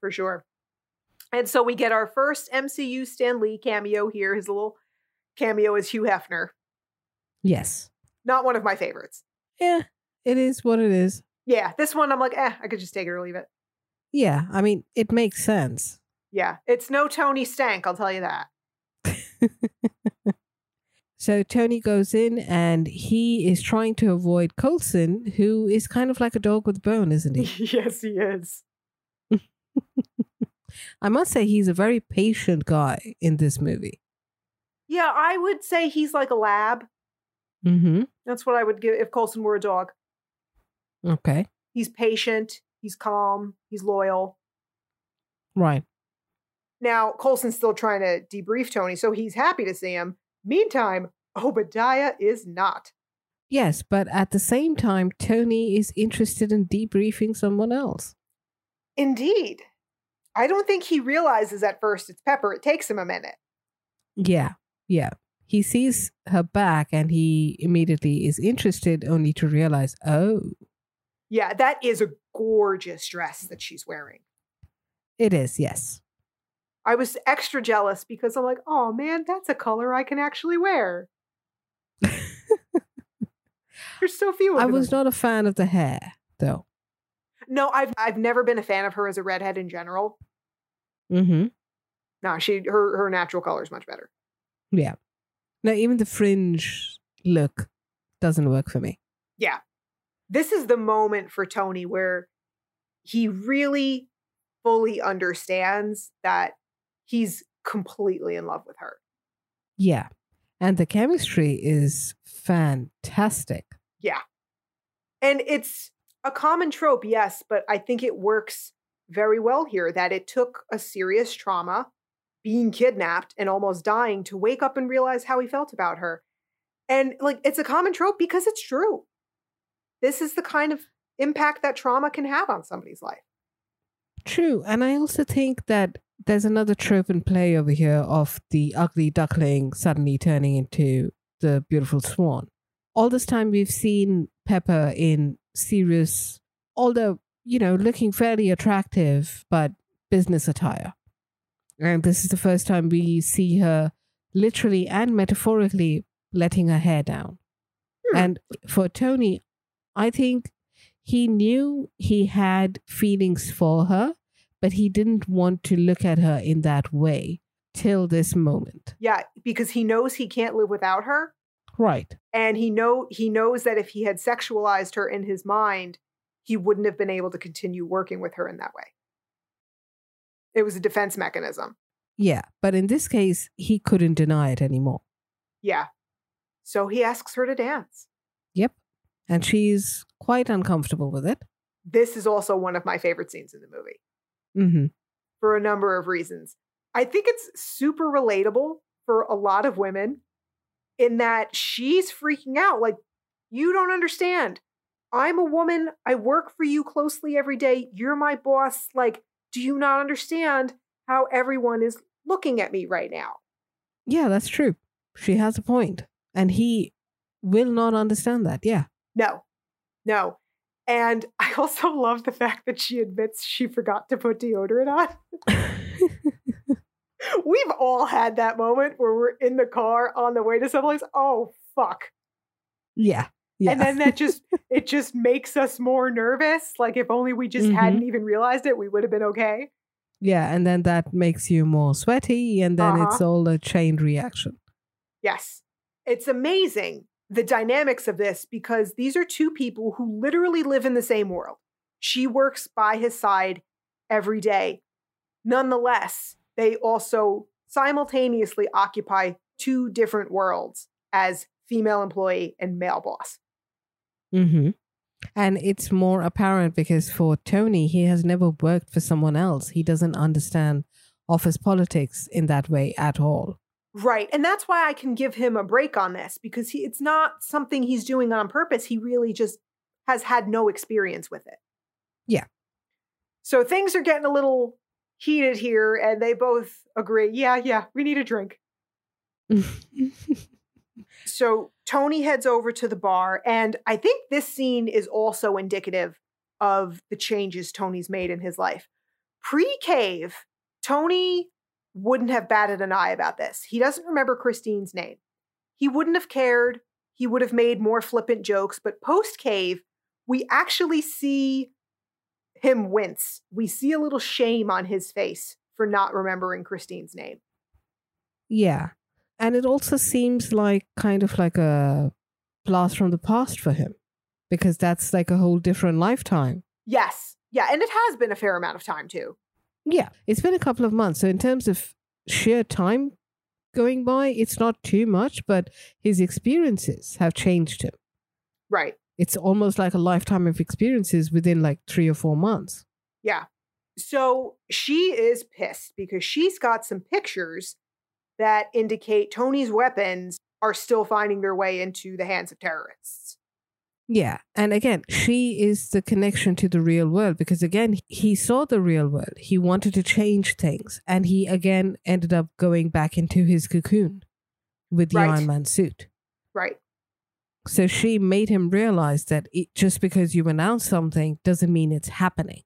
for sure. And so we get our first MCU Stan Lee cameo here. His little cameo is Hugh Hefner. Yes. Not one of my favorites. Yeah, it is what it is. Yeah, this one I'm like, I could just take it or leave it. Yeah, I mean, it makes sense. Yeah, it's no Tony Stank, I'll tell you that. So Tony goes in and he is trying to avoid Coulson, who is kind of like a dog with bone, isn't he? Yes, he is. I must say he's a very patient guy in this movie. Yeah, I would say he's like a lab. Mm-hmm. That's what I would give if Coulson were a dog. Okay. He's patient. He's calm. He's loyal. Right. Now, Coulson's still trying to debrief Tony, so he's happy to see him. Meantime, Obadiah is not. Yes, but at the same time, Tony is interested in debriefing someone else. Indeed. I don't think he realizes at first it's Pepper. It takes him a minute. Yeah, yeah. He sees her back and he immediately is interested, only to realize, oh. Yeah, that is a gorgeous dress that she's wearing. It is, yes. I was extra jealous because I'm like, oh man, that's a color I can actually wear. There's so few of them. I was not a fan of the hair, though. No, I've never been a fan of her as a redhead in general. Mm-hmm. No, her natural color is much better. Yeah. No, even the fringe look doesn't work for me. Yeah. This is the moment for Tony where he really fully understands that he's completely in love with her. Yeah. And the chemistry is fantastic. Yeah. And it's a common trope, yes, but I think it works very well here that it took a serious trauma, being kidnapped and almost dying, to wake up and realize how he felt about her. And like, it's a common trope because it's true. This is the kind of impact that trauma can have on somebody's life. True. And I also think that there's another trope in play over here of the ugly duckling suddenly turning into the beautiful swan. All this time we've seen Pepper in serious, although, you know, looking fairly attractive, but business attire. And this is the first time we see her literally and metaphorically letting her hair down. Hmm. And for Tony, I think he knew he had feelings for her, but he didn't want to look at her in that way till this moment. Yeah, because he knows he can't live without her. Right. And he knows that if he had sexualized her in his mind, he wouldn't have been able to continue working with her in that way. It was a defense mechanism. Yeah, but in this case, he couldn't deny it anymore. Yeah. So he asks her to dance. Yep. And she's quite uncomfortable with it. This is also one of my favorite scenes in the movie. Mm-hmm. For a number of reasons. I think it's super relatable for a lot of women in that she's freaking out. Like, you don't understand. I'm a woman. I work for you closely every day. You're my boss. Like, do you not understand how everyone is looking at me right now? Yeah, that's true. She has a point. And he will not understand that. Yeah. No. And I also love the fact that she admits she forgot to put deodorant on. We've all had that moment where we're in the car on the way to someplace. Oh, fuck. Yeah. And then it just makes us more nervous. Like, if only we just hadn't even realized it, we would have been okay. Yeah. And then that makes you more sweaty. And then it's all a chain reaction. Yes. It's amazing, the dynamics of this, because these are two people who literally live in the same world. She works by his side every day. Nonetheless, they also simultaneously occupy two different worlds as female employee and male boss. Mm-hmm. And it's more apparent because for Tony, he has never worked for someone else. He doesn't understand office politics in that way at all. Right. And that's why I can give him a break on this, because it's not something he's doing on purpose. He really just has had no experience with it. Yeah. So things are getting a little heated here and they both agree. Yeah, we need a drink. So Tony heads over to the bar. And I think this scene is also indicative of the changes Tony's made in his life. Pre-Cave, Tony wouldn't have batted an eye about this. He doesn't remember Christine's name. He wouldn't have cared. He would have made more flippant jokes. But post-Cave, we actually see him wince. We see a little shame on his face for not remembering Christine's name. Yeah. And it also seems like kind of like a blast from the past for him, because that's like a whole different lifetime. Yes. Yeah. And it has been a fair amount of time too. Yeah, it's been a couple of months. So in terms of sheer time, going by, it's not too much, but his experiences have changed him. Right. It's almost like a lifetime of experiences within like 3 or 4 months. Yeah. So she is pissed because she's got some pictures that indicate Tony's weapons are still finding their way into the hands of terrorists. Yeah. And again, she is the connection to the real world because, again, he saw the real world. He wanted to change things. And he, again, ended up going back into his cocoon with the Iron Man suit. Right. So she made him realize that just because you announce something doesn't mean it's happening.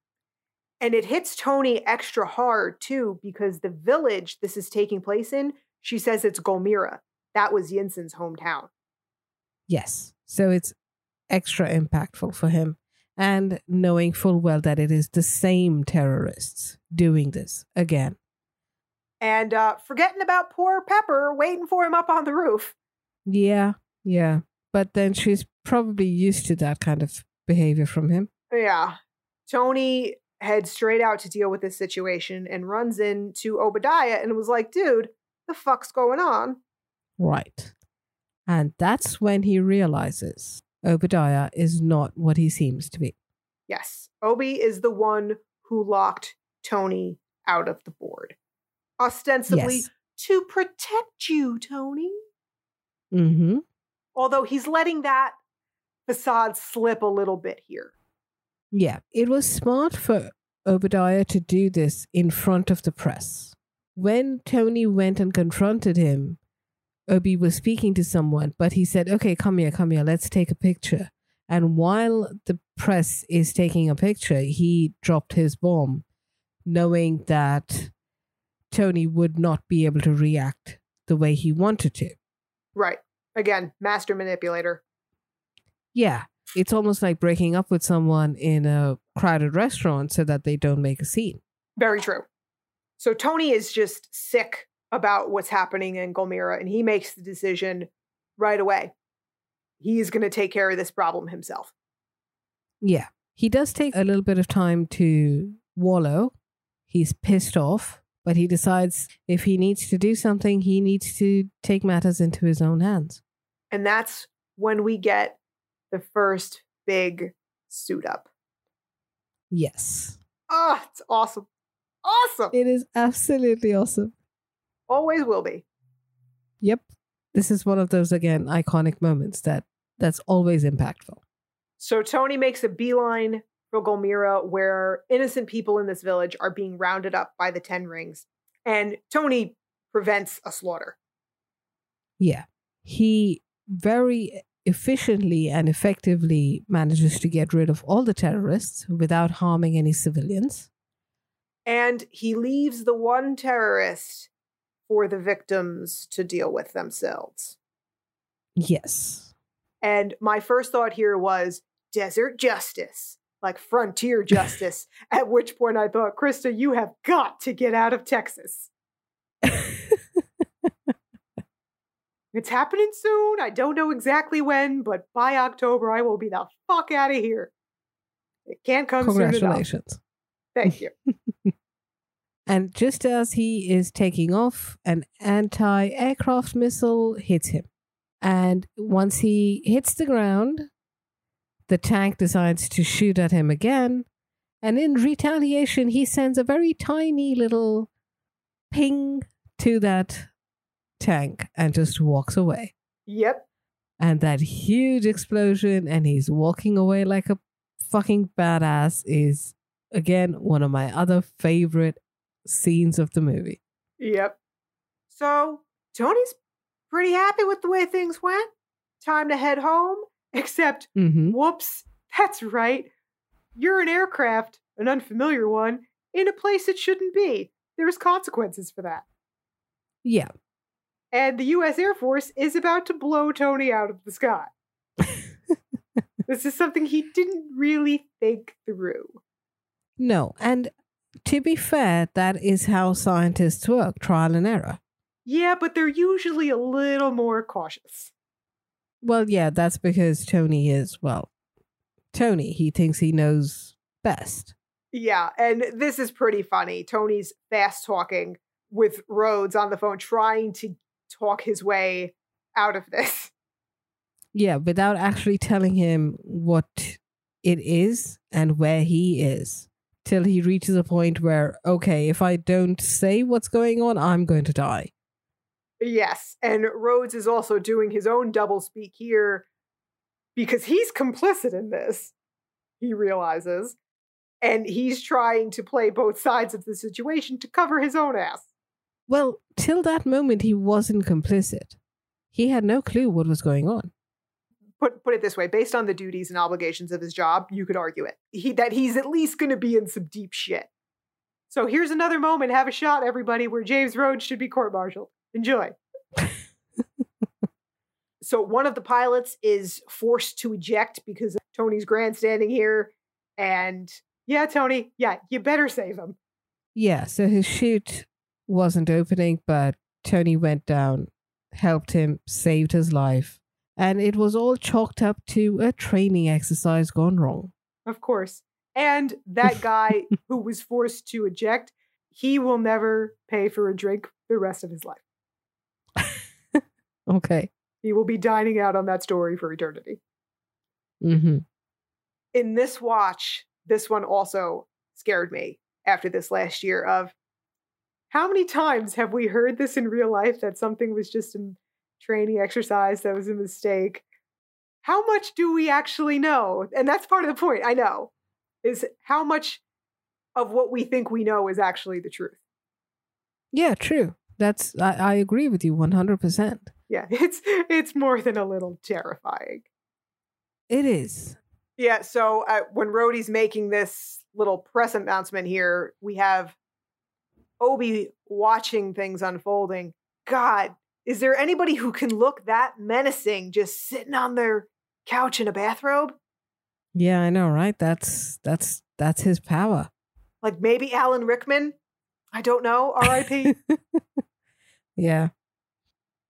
And it hits Tony extra hard, too, because the village this is taking place in, she says it's Gulmira. That was Yinsen's hometown. Yes. So it's extra impactful for him. And knowing full well that it is the same terrorists doing this again. And forgetting about poor Pepper waiting for him up on the roof. Yeah. Yeah. But then she's probably used to that kind of behavior from him. Yeah. Tony heads straight out to deal with this situation and runs into Obadiah and was like, dude, the fuck's going on? Right. And that's when he realizes Obadiah is not what he seems to be. Yes. Obi is the one who locked Tony out of the board. Ostensibly to protect you, Tony. Mm-hmm. Although he's letting that facade slip a little bit here. Yeah. It was smart for Obadiah to do this in front of the press. When Tony went and confronted him, Obi was speaking to someone, but he said, okay, come here, let's take a picture. And while the press is taking a picture, he dropped his bomb, knowing that Tony would not be able to react the way he wanted to. Right. Again, master manipulator. Yeah. It's almost like breaking up with someone in a crowded restaurant so that they don't make a scene. Very true. So Tony is just sick about what's happening in Gulmira, and he makes the decision right away. He is going to take care of this problem himself. Yeah. He does take a little bit of time to wallow. He's pissed off, but he decides if he needs to do something, he needs to take matters into his own hands. And that's when we get the first big suit up. Yes. Oh, it's awesome. Awesome. It is absolutely awesome. Always will be. Yep. This is one of those, again, iconic moments that's always impactful. So Tony makes a beeline for Gulmira, where innocent people in this village are being rounded up by the 10 rings. And Tony prevents a slaughter. Yeah. He very efficiently and effectively manages to get rid of all the terrorists without harming any civilians. And he leaves the one terrorist for the victims to deal with themselves. Yes. And my first thought here was desert justice, like frontier justice, at which point I thought, Krista, you have got to get out of Texas. It's happening soon. I don't know exactly when, but by October, I will be the fuck out of here. It can't come soon enough. Congratulations. Thank you. And just as he is taking off, an anti-aircraft missile hits him. And once he hits the ground, the tank decides to shoot at him again. And in retaliation, he sends a very tiny little ping to that tank and just walks away. Yep. And that huge explosion, and he's walking away like a fucking badass, is, again, one of my other favorite scenes of the movie. Yep. So Tony's pretty happy with the way things went. Time to head home, except whoops, that's right, you're an aircraft, an unfamiliar one, in a place it shouldn't be. There's consequences for that. Yeah. And the U.S. Air Force is about to blow Tony out of the sky. This is something he didn't really think through. No. And to be fair, that is how scientists work, trial and error. Yeah, but they're usually a little more cautious. Well, yeah, that's because Tony is, well, Tony, he thinks he knows best. Yeah, and this is pretty funny. Tony's fast talking with Rhodes on the phone, trying to talk his way out of this. Yeah, without actually telling him what it is and where he is. Till he reaches a point where, okay, if I don't say what's going on, I'm going to die. Yes, and Rhodes is also doing his own doublespeak here because he's complicit in this, he realizes. And he's trying to play both sides of the situation to cover his own ass. Well, till that moment, he wasn't complicit. He had no clue what was going on. Put it this way, based on the duties and obligations of his job, you could argue it. He's at least going to be in some deep shit. So here's another moment, have a shot, everybody, where James Rhodes should be court-martialed. Enjoy. So one of the pilots is forced to eject because Tony's grandstanding here. And yeah, Tony, yeah, you better save him. Yeah, so his chute wasn't opening, but Tony went down, helped him, saved his life. And it was all chalked up to a training exercise gone wrong. Of course. And that guy who was forced to eject, he will never pay for a drink the rest of his life. Okay. He will be dining out on that story for eternity. Mm-hmm. In this watch, this one also scared me after this last year of how many times have we heard this in real life that something was just in training exercise that was a mistake. How much do we actually know? And that's part of the point, I know, is how much of what we think we know is actually the truth. Yeah, true. That's I agree with you 100%. Yeah, it's more than a little terrifying. It is. Yeah, so when Rhodey's making this little press announcement here, we have Obi watching things unfolding. God, is there anybody who can look that menacing just sitting on their couch in a bathrobe? Yeah, I know, right? That's his power. Like maybe Alan Rickman? I don't know. R.I.P. Yeah.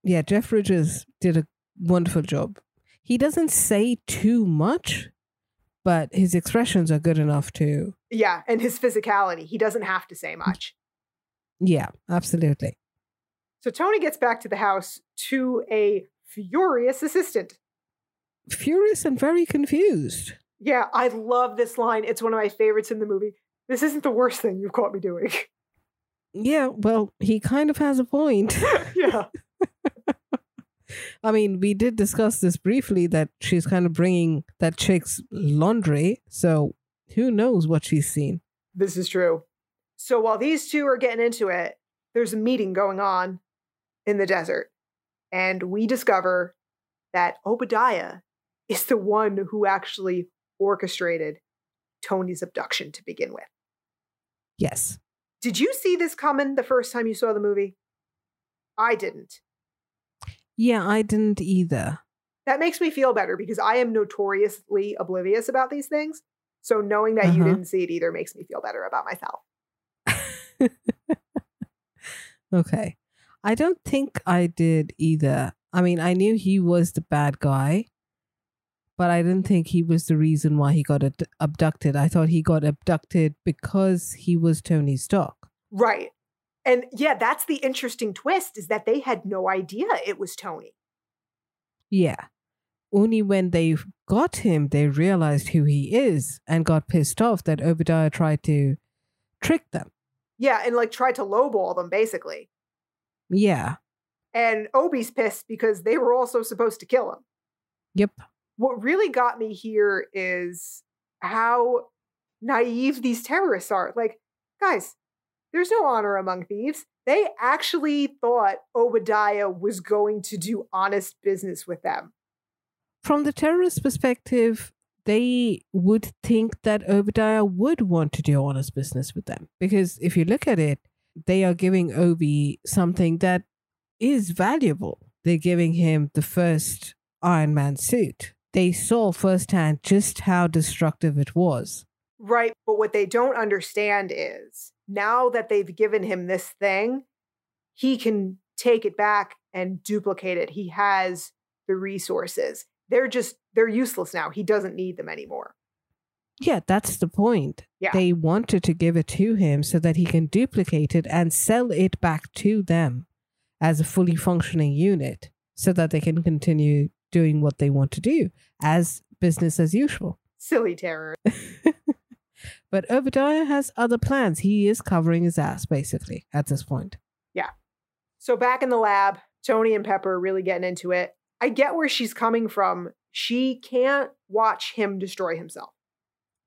Yeah, Jeff Bridges did a wonderful job. He doesn't say too much, but his expressions are good enough to... Yeah, and his physicality. He doesn't have to say much. Yeah, absolutely. So Tony gets back to the house to a furious assistant. Furious and very confused. Yeah, I love this line. It's one of my favorites in the movie. This isn't the worst thing you've caught me doing. Yeah, well, he kind of has a point. Yeah. I mean, we did discuss this briefly, that she's kind of bringing that chick's laundry. So who knows what she's seen? This is true. So while these two are getting into it, there's a meeting going on in the desert, and we discover that Obadiah is the one who actually orchestrated Tony's abduction to begin with. Yes. Did you see this coming the first time you saw the movie? I didn't. Yeah, I didn't either. That makes me feel better because I am notoriously oblivious about these things. So knowing that you didn't see it either makes me feel better about myself. Okay. I don't think I did either. I mean, I knew he was the bad guy, but I didn't think he was the reason why he got abducted. I thought he got abducted because he was Tony Stark. Right. And yeah, that's the interesting twist, is that they had no idea it was Tony. Yeah. Only when they got him, they realized who he is and got pissed off that Obadiah tried to trick them. Yeah, and like tried to lowball them, basically. Yeah. And Obi's pissed because they were also supposed to kill him. Yep. What really got me here is how naive these terrorists are. Like, guys, there's no honor among thieves. They actually thought Obadiah was going to do honest business with them. From the terrorist perspective, they would think that Obadiah would want to do honest business with them. Because if you look at it, they are giving Obi something that is valuable. They're giving him the first Iron Man suit. They saw firsthand just how destructive it was. Right, but what they don't understand is now that they've given him this thing, he can take it back and duplicate it. He has the resources. They're useless now. He doesn't need them anymore. Yeah, that's the point. Yeah. They wanted to give it to him so that he can duplicate it and sell it back to them as a fully functioning unit so that they can continue doing what they want to do as business as usual. Silly terror. But Obadiah has other plans. He is covering his ass, basically, at this point. Yeah. So back in the lab, Tony and Pepper are really getting into it. I get where she's coming from. She can't watch him destroy himself.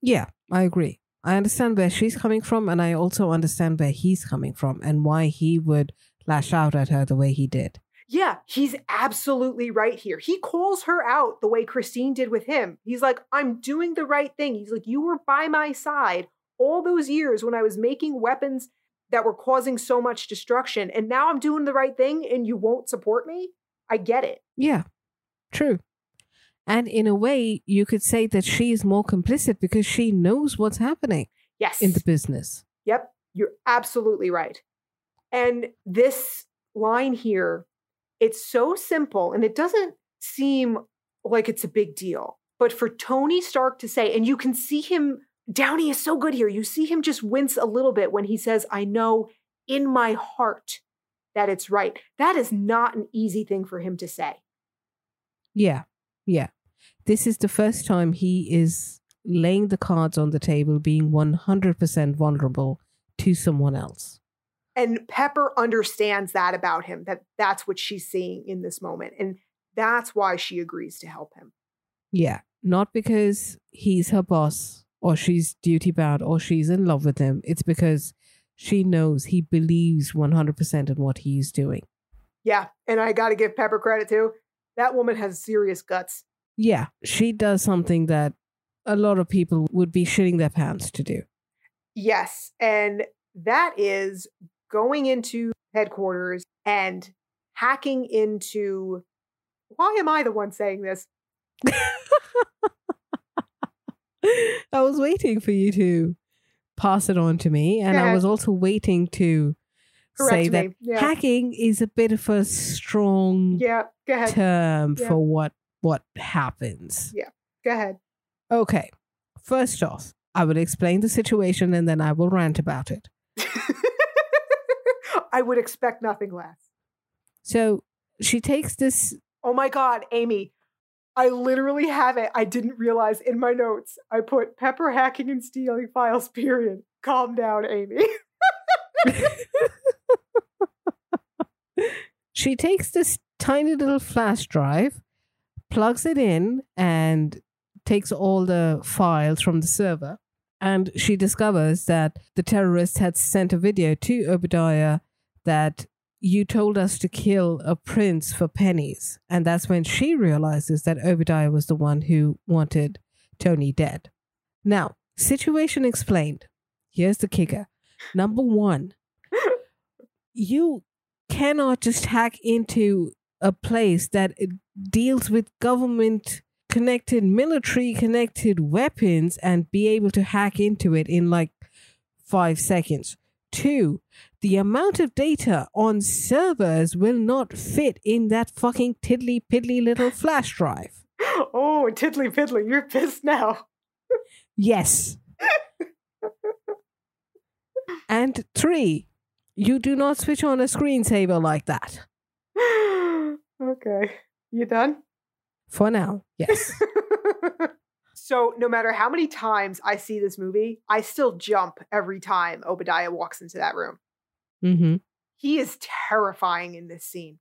Yeah, I agree. I understand where she's coming from, and I also understand where he's coming from and why he would lash out at her the way he did. Yeah, he's absolutely right here. He calls her out the way Christine did with him. He's like, I'm doing the right thing. He's like, you were by my side all those years when I was making weapons that were causing so much destruction, and now I'm doing the right thing and you won't support me? I get it. Yeah, true. And in a way, you could say that she is more complicit because she knows what's happening. Yes. In the business. Yep. You're absolutely right. And this line here, it's so simple and it doesn't seem like it's a big deal. But for Tony Stark to say, and you can see him, Downey is so good here. You see him just wince a little bit when he says, I know in my heart that it's right. That is not an easy thing for him to say. Yeah. Yeah. This is the first time he is laying the cards on the table, being 100% vulnerable to someone else. And Pepper understands that about him, that that's what she's seeing in this moment. And that's why she agrees to help him. Yeah. Not because he's her boss or she's duty bound or she's in love with him. It's because she knows he believes 100% in what he's doing. Yeah. And I got to give Pepper credit too. That woman has serious guts. Yeah, she does something that a lot of people would be shitting their pants to do. Yes, and that is going into headquarters and hacking into... Why am I the one saying this? I was waiting for you to pass it on to me, and I was also waiting to... Correct me. Yeah. Hacking is a bit of a strong term for what happens. Yeah, go ahead. Okay, first off, I will explain the situation and then I will rant about it. I would expect nothing less. So she takes this... Oh my God, Amy, I literally have it. I didn't realize in my notes, I put Pepper hacking and stealing files, period. Calm down, Amy. She takes this tiny little flash drive, plugs it in, and takes all the files from the server. And she discovers that the terrorists had sent a video to Obadiah that you told us to kill a prince for pennies. And that's when she realizes that Obadiah was the one who wanted Tony dead. Now, situation explained. Here's the kicker. Number one, you cannot just hack into a place that deals with government-connected, military-connected weapons and be able to hack into it in like 5 seconds. Two, the amount of data on servers will not fit in that fucking tiddly-piddly little flash drive. Oh, tiddly-piddly, you're pissed now. Yes. And three, you do not switch on a screensaver like that. Okay. You done? For now, yes. So no matter how many times I see this movie, I still jump every time Obadiah walks into that room. Mm-hmm. He is terrifying in this scene.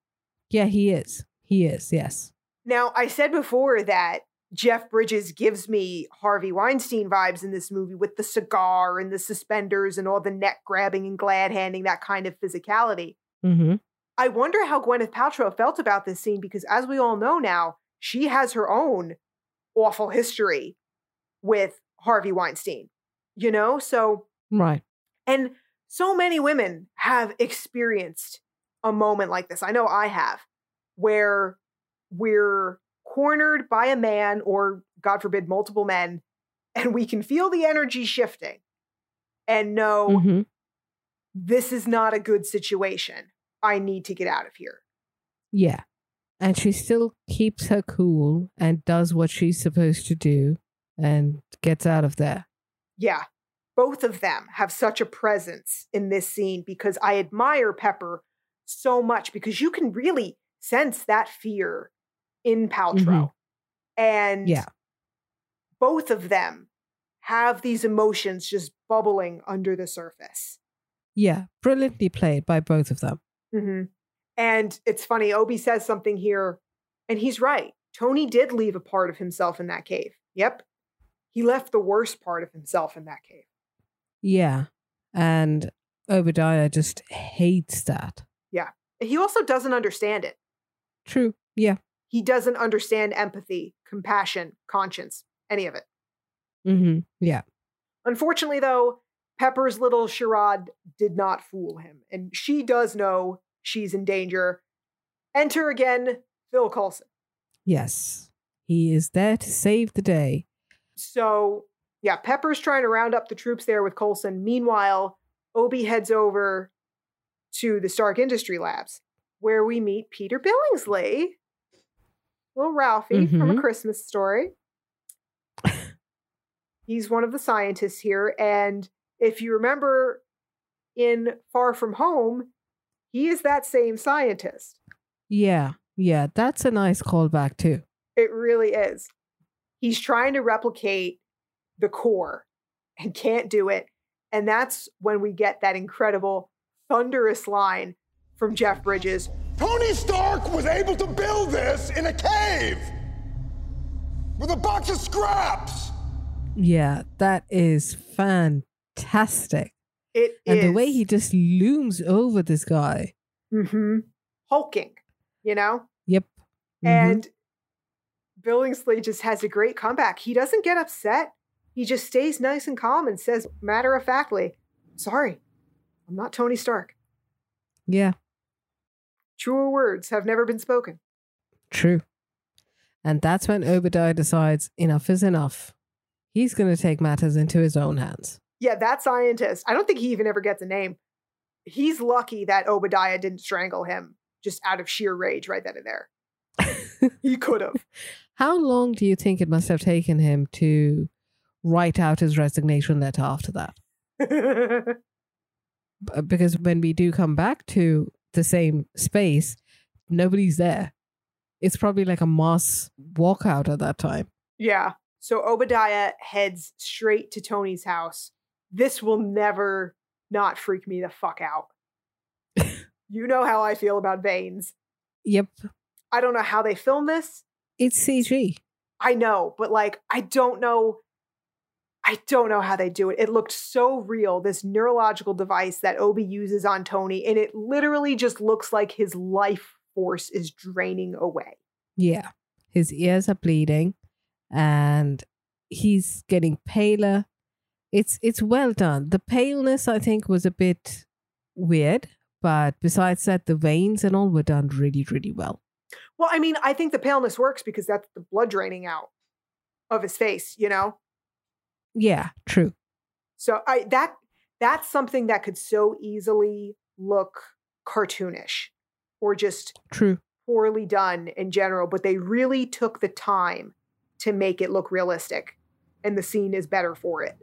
Yeah, he is. He is, yes. Now, I said before that Jeff Bridges gives me Harvey Weinstein vibes in this movie with the cigar and the suspenders and all the neck grabbing and glad handing, that kind of physicality. Mm-hmm. I wonder how Gwyneth Paltrow felt about this scene because as we all know now, she has her own awful history with Harvey Weinstein, you know? So, right. And so many women have experienced a moment like this. I know I have, where we're cornered by a man or, God forbid, multiple men, and we can feel the energy shifting and know this is not a good situation. I need to get out of here. Yeah. And she still keeps her cool and does what she's supposed to do and gets out of there. Yeah. Both of them have such a presence in this scene because I admire Pepper so much because you can really sense that fear in Paltrow. Mm-hmm. And both of them have these emotions just bubbling under the surface. Yeah, brilliantly played by both of them. Mm-hmm. And it's funny, Obi says something here, and he's right. Tony did leave a part of himself in that cave. Yep. He left the worst part of himself in that cave. Yeah. And Obadiah just hates that. Yeah. He also doesn't understand it. True. Yeah. He doesn't understand empathy, compassion, conscience, any of it. Mm-hmm. Yeah. Unfortunately, though, Pepper's little charade did not fool him. And she does know she's in danger. Enter again, Phil Coulson. Yes. He is there to save the day. So, yeah, Pepper's trying to round up the troops there with Coulson. Meanwhile, Obi heads over to the Stark Industry Labs, where we meet Peter Billingsley. Little Ralphie from A Christmas Story. He's one of the scientists here. And if you remember in Far From Home, he is that same scientist. Yeah. Yeah. That's a nice callback too. It really is. He's trying to replicate the core and can't do it. And that's when we get that incredible thunderous line from Jeff Bridges. Tony Stark was able to build this in a cave with a box of scraps. Yeah, that is fantastic. It is. And the way he just looms over this guy. Mm-hmm. Hulking, you know? Yep. Mm-hmm. And Billingsley just has a great comeback. He doesn't get upset. He just stays nice and calm and says, matter-of-factly, sorry, I'm not Tony Stark. Yeah. Truer words have never been spoken. True. And that's when Obadiah decides enough is enough. He's going to take matters into his own hands. Yeah, that scientist, I don't think he even ever gets a name. He's lucky that Obadiah didn't strangle him just out of sheer rage right then and there. He could have. How long do you think it must have taken him to write out his resignation letter after that? Because when we do come back to the same space, nobody's there. It's probably like a mass walkout at that time. Yeah. So Obadiah heads straight to Tony's house. This will never not freak me the fuck out. You know how I feel about veins. Yep. I don't know how they film this. It's CG. I know, but like, I don't know how they do it. It looked so real, this neurological device that Obi uses on Tony, and it literally just looks like his life force is draining away. Yeah. His ears are bleeding. And he's getting paler. It's well done. The paleness, I think, was a bit weird. But besides that, the veins and all were done really, really well. Well, I mean, I think the paleness works because that's the blood draining out of his face, you know? Yeah, true. So that's something that could so easily look cartoonish or just true, poorly done in general. But they really took the time to make it look realistic, and the scene is better for it.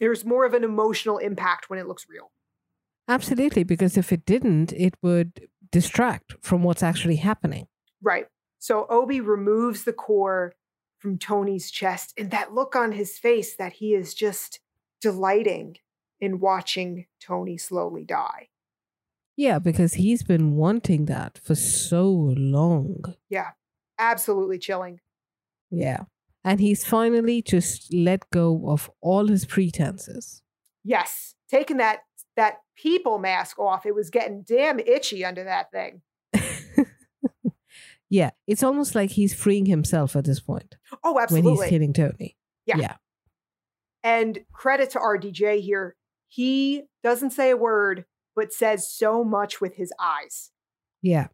There's more of an emotional impact when it looks real. Absolutely, because if it didn't, it would distract from what's actually happening. Right. So Obi removes the core from Tony's chest, and that look on his face that he is just delighting in watching Tony slowly die. Yeah, because he's been wanting that for so long. Yeah, absolutely chilling. Yeah. And he's finally just let go of all his pretenses. Yes. Taking that people mask off. It was getting damn itchy under that thing. Yeah. It's almost like he's freeing himself at this point. Oh, absolutely. When he's hitting Tony. Yeah. And credit to RDJ here. He doesn't say a word, but says so much with his eyes. Yeah.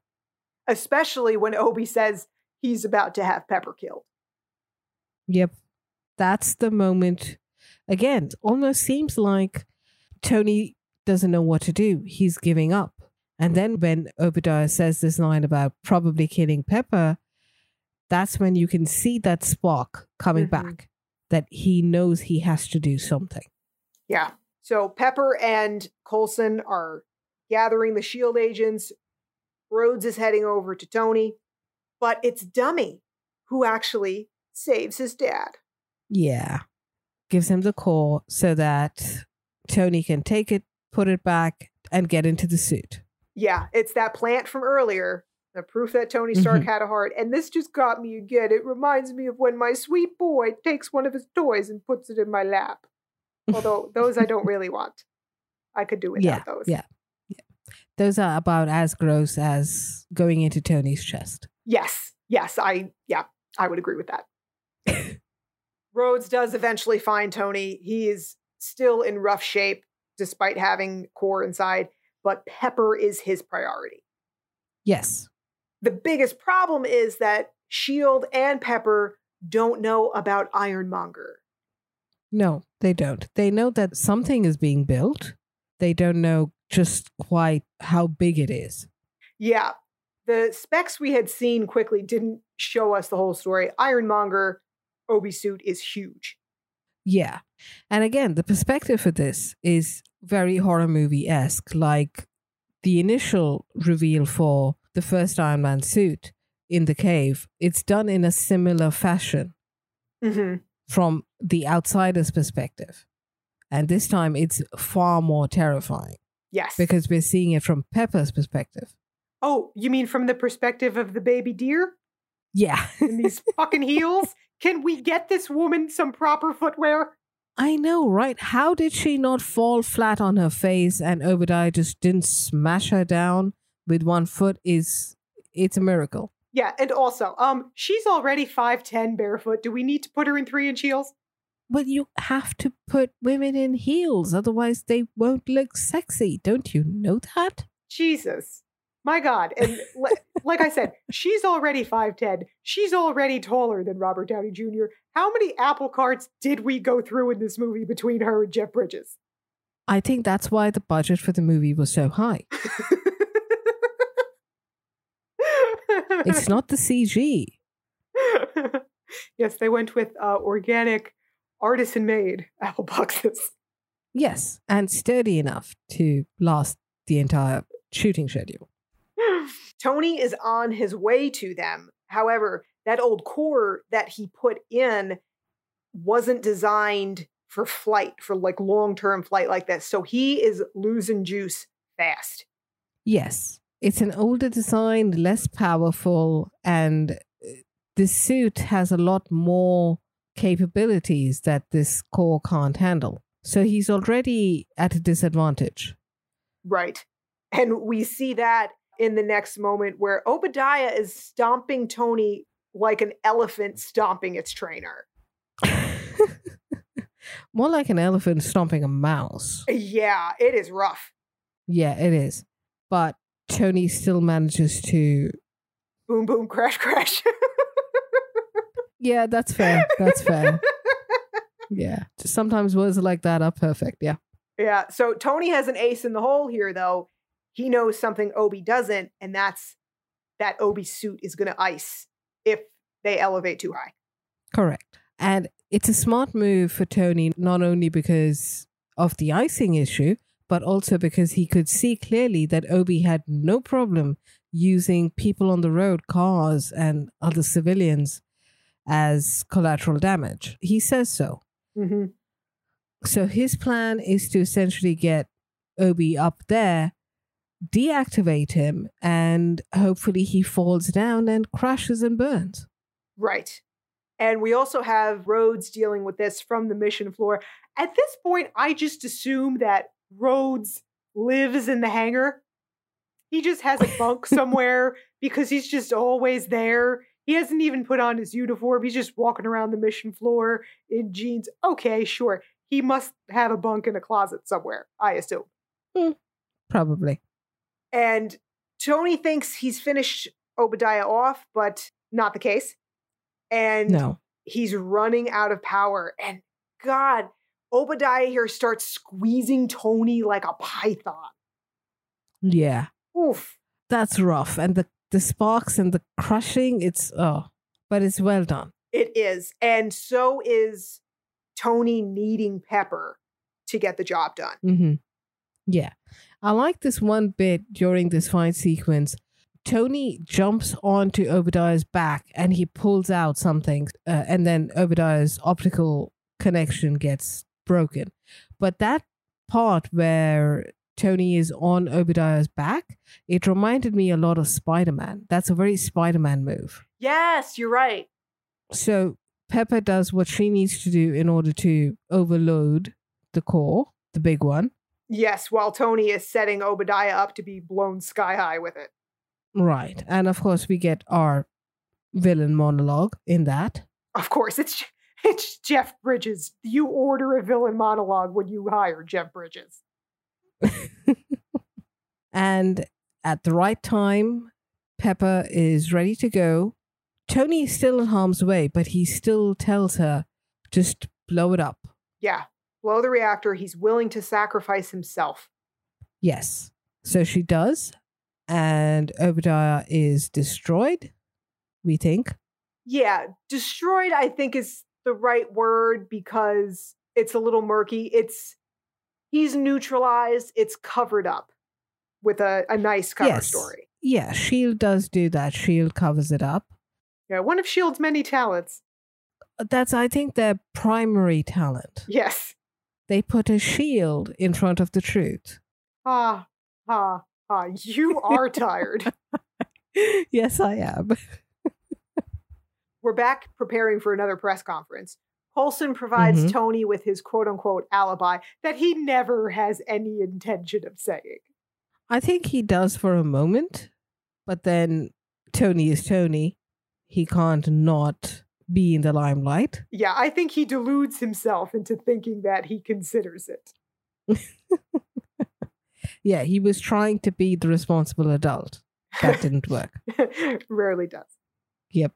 Especially when Obi says he's about to have Pepper killed. Yep. That's the moment. Again, almost seems like Tony doesn't know what to do. He's giving up. And then when Obadiah says this line about probably killing Pepper, that's when you can see that spark coming back, that he knows he has to do something. Yeah. So Pepper and Coulson are gathering the S.H.I.E.L.D. agents Rhodes is heading over to Tony, but it's Dummy who actually saves his dad. Yeah. Gives him the call so that Tony can take it, put it back, and get into the suit. Yeah, it's that plant from earlier, the proof that Tony Stark had a heart. And this just got me again. It reminds me of when my sweet boy takes one of his toys and puts it in my lap. Although those I don't really want. I could do without those. Yeah. Those are about as gross as going into Tony's chest. Yes. Yes. I would agree with that. Rhodes does eventually find Tony. He is still in rough shape, despite having core inside, but Pepper is his priority. Yes. The biggest problem is that S.H.I.E.L.D. and Pepper don't know about Ironmonger. No, they don't. They know that something is being built. They don't know just quite how big it is. Yeah. The specs we had seen quickly didn't show us the whole story. Ironmonger Obi suit is huge. Yeah. And again, the perspective for this is very horror movie-esque. Like the initial reveal for the first Iron Man suit in the cave, it's done in a similar fashion from the outsider's perspective. And this time it's far more terrifying. Yes. Because we're seeing it from Pepper's perspective. Oh, you mean from the perspective of the baby deer? Yeah. In these fucking heels? Can we get this woman some proper footwear? I know, right? How did she not fall flat on her face and Obadiah just didn't smash her down with one foot? It's a miracle. Yeah, and also, she's already 5'10" barefoot. Do we need to put her in 3-inch heels? But you have to put women in heels, otherwise they won't look sexy. Don't you know that? Jesus. My God. And like I said, she's already 5'10". She's already taller than Robert Downey Jr. How many apple carts did we go through in this movie between her and Jeff Bridges? I think that's why the budget for the movie was so high. It's not the CG. Yes, they went with organic, artisan-made apple boxes. Yes, and sturdy enough to last the entire shooting schedule. Tony is on his way to them. However, that old core that he put in wasn't designed for flight, for like long-term flight like this. So he is losing juice fast. Yes. It's an older design, less powerful, and the suit has a lot more capabilities that this core can't handle. So he's already at a disadvantage. Right. And we see that in the next moment where Obadiah is stomping Tony like an elephant stomping its trainer. More like an elephant stomping a mouse. Yeah, it is rough. Yeah, it is. But Tony still manages to... Boom, boom, crash, crash. Yeah, that's fair. That's fair. Yeah. Sometimes words like that are perfect. Yeah. Yeah. So Tony has an ace in the hole here, though. He knows something Obi doesn't, and that's that Obi's suit is going to ice if they elevate too high. Correct. And it's a smart move for Tony, not only because of the icing issue, but also because he could see clearly that Obi had no problem using people on the road, cars, and other civilians as collateral damage. He says so. Mm-hmm. So his plan is to essentially get Obi up there, deactivate him, and hopefully he falls down and crashes and burns. Right. And we also have Rhodes dealing with this from the mission floor. At this point, I just assume that Rhodes lives in the hangar. He just has a bunk somewhere because he's just always there. He hasn't even put on his uniform. He's just walking around the mission floor in jeans. Okay, sure. He must have a bunk in a closet somewhere, I assume. Probably. And Tony thinks he's finished Obadiah off, but not the case. And he's running out of power. And God, Obadiah here starts squeezing Tony like a python. Yeah. Oof. That's rough. And the sparks and the crushing, but it's well done. It is. And so is Tony needing Pepper to get the job done. Mm-hmm. Yeah. I like this one bit during this fight sequence. Tony jumps onto Obadiah's back and he pulls out something, and then Obadiah's optical connection gets broken. But that part where Tony is on Obadiah's back, it reminded me a lot of Spider-Man. That's a very Spider-Man move. Yes, you're right. So Pepper does what she needs to do in order to overload the core, the big one. Yes, while Tony is setting Obadiah up to be blown sky high with it. Right. And of course, we get our villain monologue in that. Of course, it's Jeff Bridges. You order a villain monologue when you hire Jeff Bridges. And at the right time, Pepper is ready to go. Tony is still in harm's way, but he still tells her, just blow it up. Yeah, blow the reactor. He's willing to sacrifice himself. Yes. So she does. And Obadiah is destroyed, we think. Yeah, destroyed, I think, is the right word because it's a little murky. He's neutralized. It's covered up with a nice cover story. Yeah, S.H.I.E.L.D. does do that. S.H.I.E.L.D. covers it up. Yeah, one of S.H.I.E.L.D.'s many talents. That's, I think, their primary talent. Yes. They put a shield in front of the truth. You are tired. Yes, I am. We're back preparing for another press conference. Coulson provides Tony with his quote-unquote alibi that he never has any intention of saying. I think he does for a moment, but then Tony is Tony. He can't not be in the limelight. Yeah, I think he deludes himself into thinking that he considers it. Yeah, he was trying to be the responsible adult. That didn't work. Rarely does. Yep.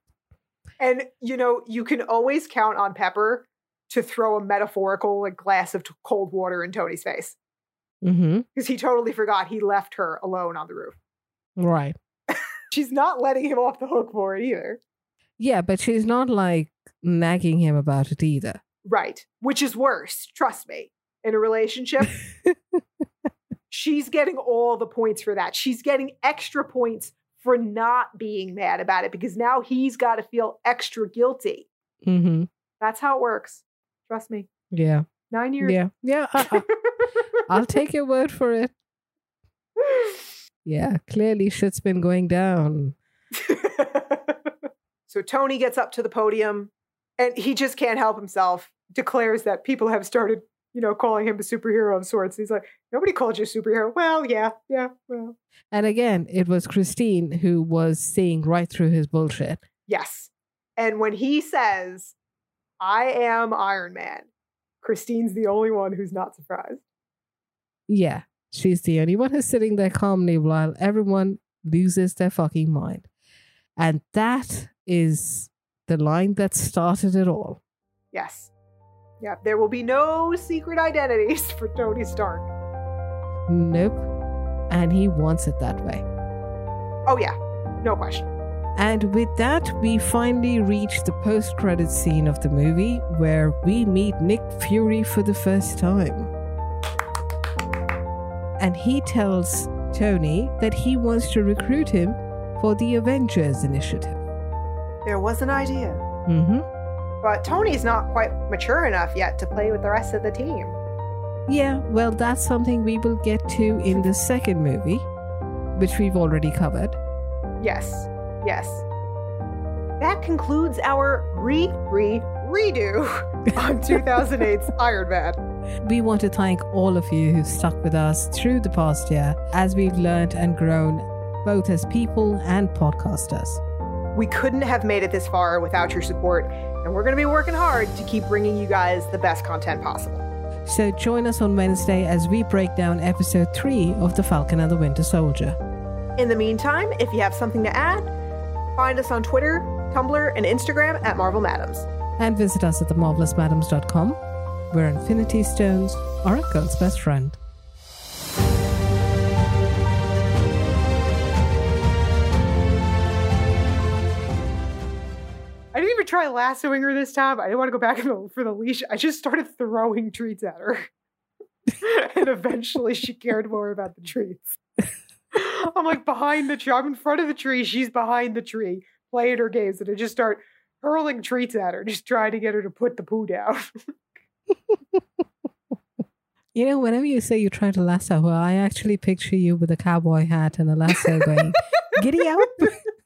And, you know, you can always count on Pepper to throw a metaphorical glass of cold water in Tony's face. Mm-hmm. Because he totally forgot he left her alone on the roof. Right. She's not letting him off the hook for it either. Yeah, but she's not, like, nagging him about it either. Right. Which is worse, trust me. In a relationship... She's getting all the points for that. She's getting extra points for not being mad about it because now he's got to feel extra guilty. Mm-hmm. That's how it works. Trust me. Yeah. 9 years. Yeah. I'll take your word for it. Yeah. Clearly shit's been going down. So Tony gets up to the podium and he just can't help himself, declares that people have started calling him a superhero of sorts. He's like, nobody called you a superhero. Well, yeah, well. And again, it was Christine who was seeing right through his bullshit. Yes. And when he says, I am Iron Man, Christine's the only one who's not surprised. Yeah. She's the only one who's sitting there calmly while everyone loses their fucking mind. And that is the line that started it all. Yes. Yeah, there will be no secret identities for Tony Stark. Nope. And he wants it that way. Oh, yeah. No question. And with that, we finally reach the post-credits scene of the movie where we meet Nick Fury for the first time. And he tells Tony that he wants to recruit him for the Avengers initiative. There was an idea. Mm-hmm. But Tony's not quite mature enough yet to play with the rest of the team. Yeah, well, that's something we will get to in the second movie, which we've already covered. Yes. That concludes our redo on 2008's Iron Man. We want to thank all of you who stuck with us through the past year as we've learned and grown, both as people and podcasters. We couldn't have made it this far without your support, and we're going to be working hard to keep bringing you guys the best content possible. So join us on Wednesday as we break down episode 3 of The Falcon and the Winter Soldier. In the meantime, if you have something to add, find us on Twitter, Tumblr, and Instagram at Marvel Madams. And visit us at themarvelousmadams.com, where Infinity Stones are a girl's best friend. I didn't even try lassoing her this time. I didn't want to go back for the leash. I just started throwing treats at her. And eventually she cared more about the treats. I'm like behind the tree. I'm in front of the tree. She's behind the tree playing her games. And I just start hurling treats at her, just trying to get her to put the poo down. You know, whenever you say you try to lasso her, I actually picture you with a cowboy hat and a lasso going, giddy up.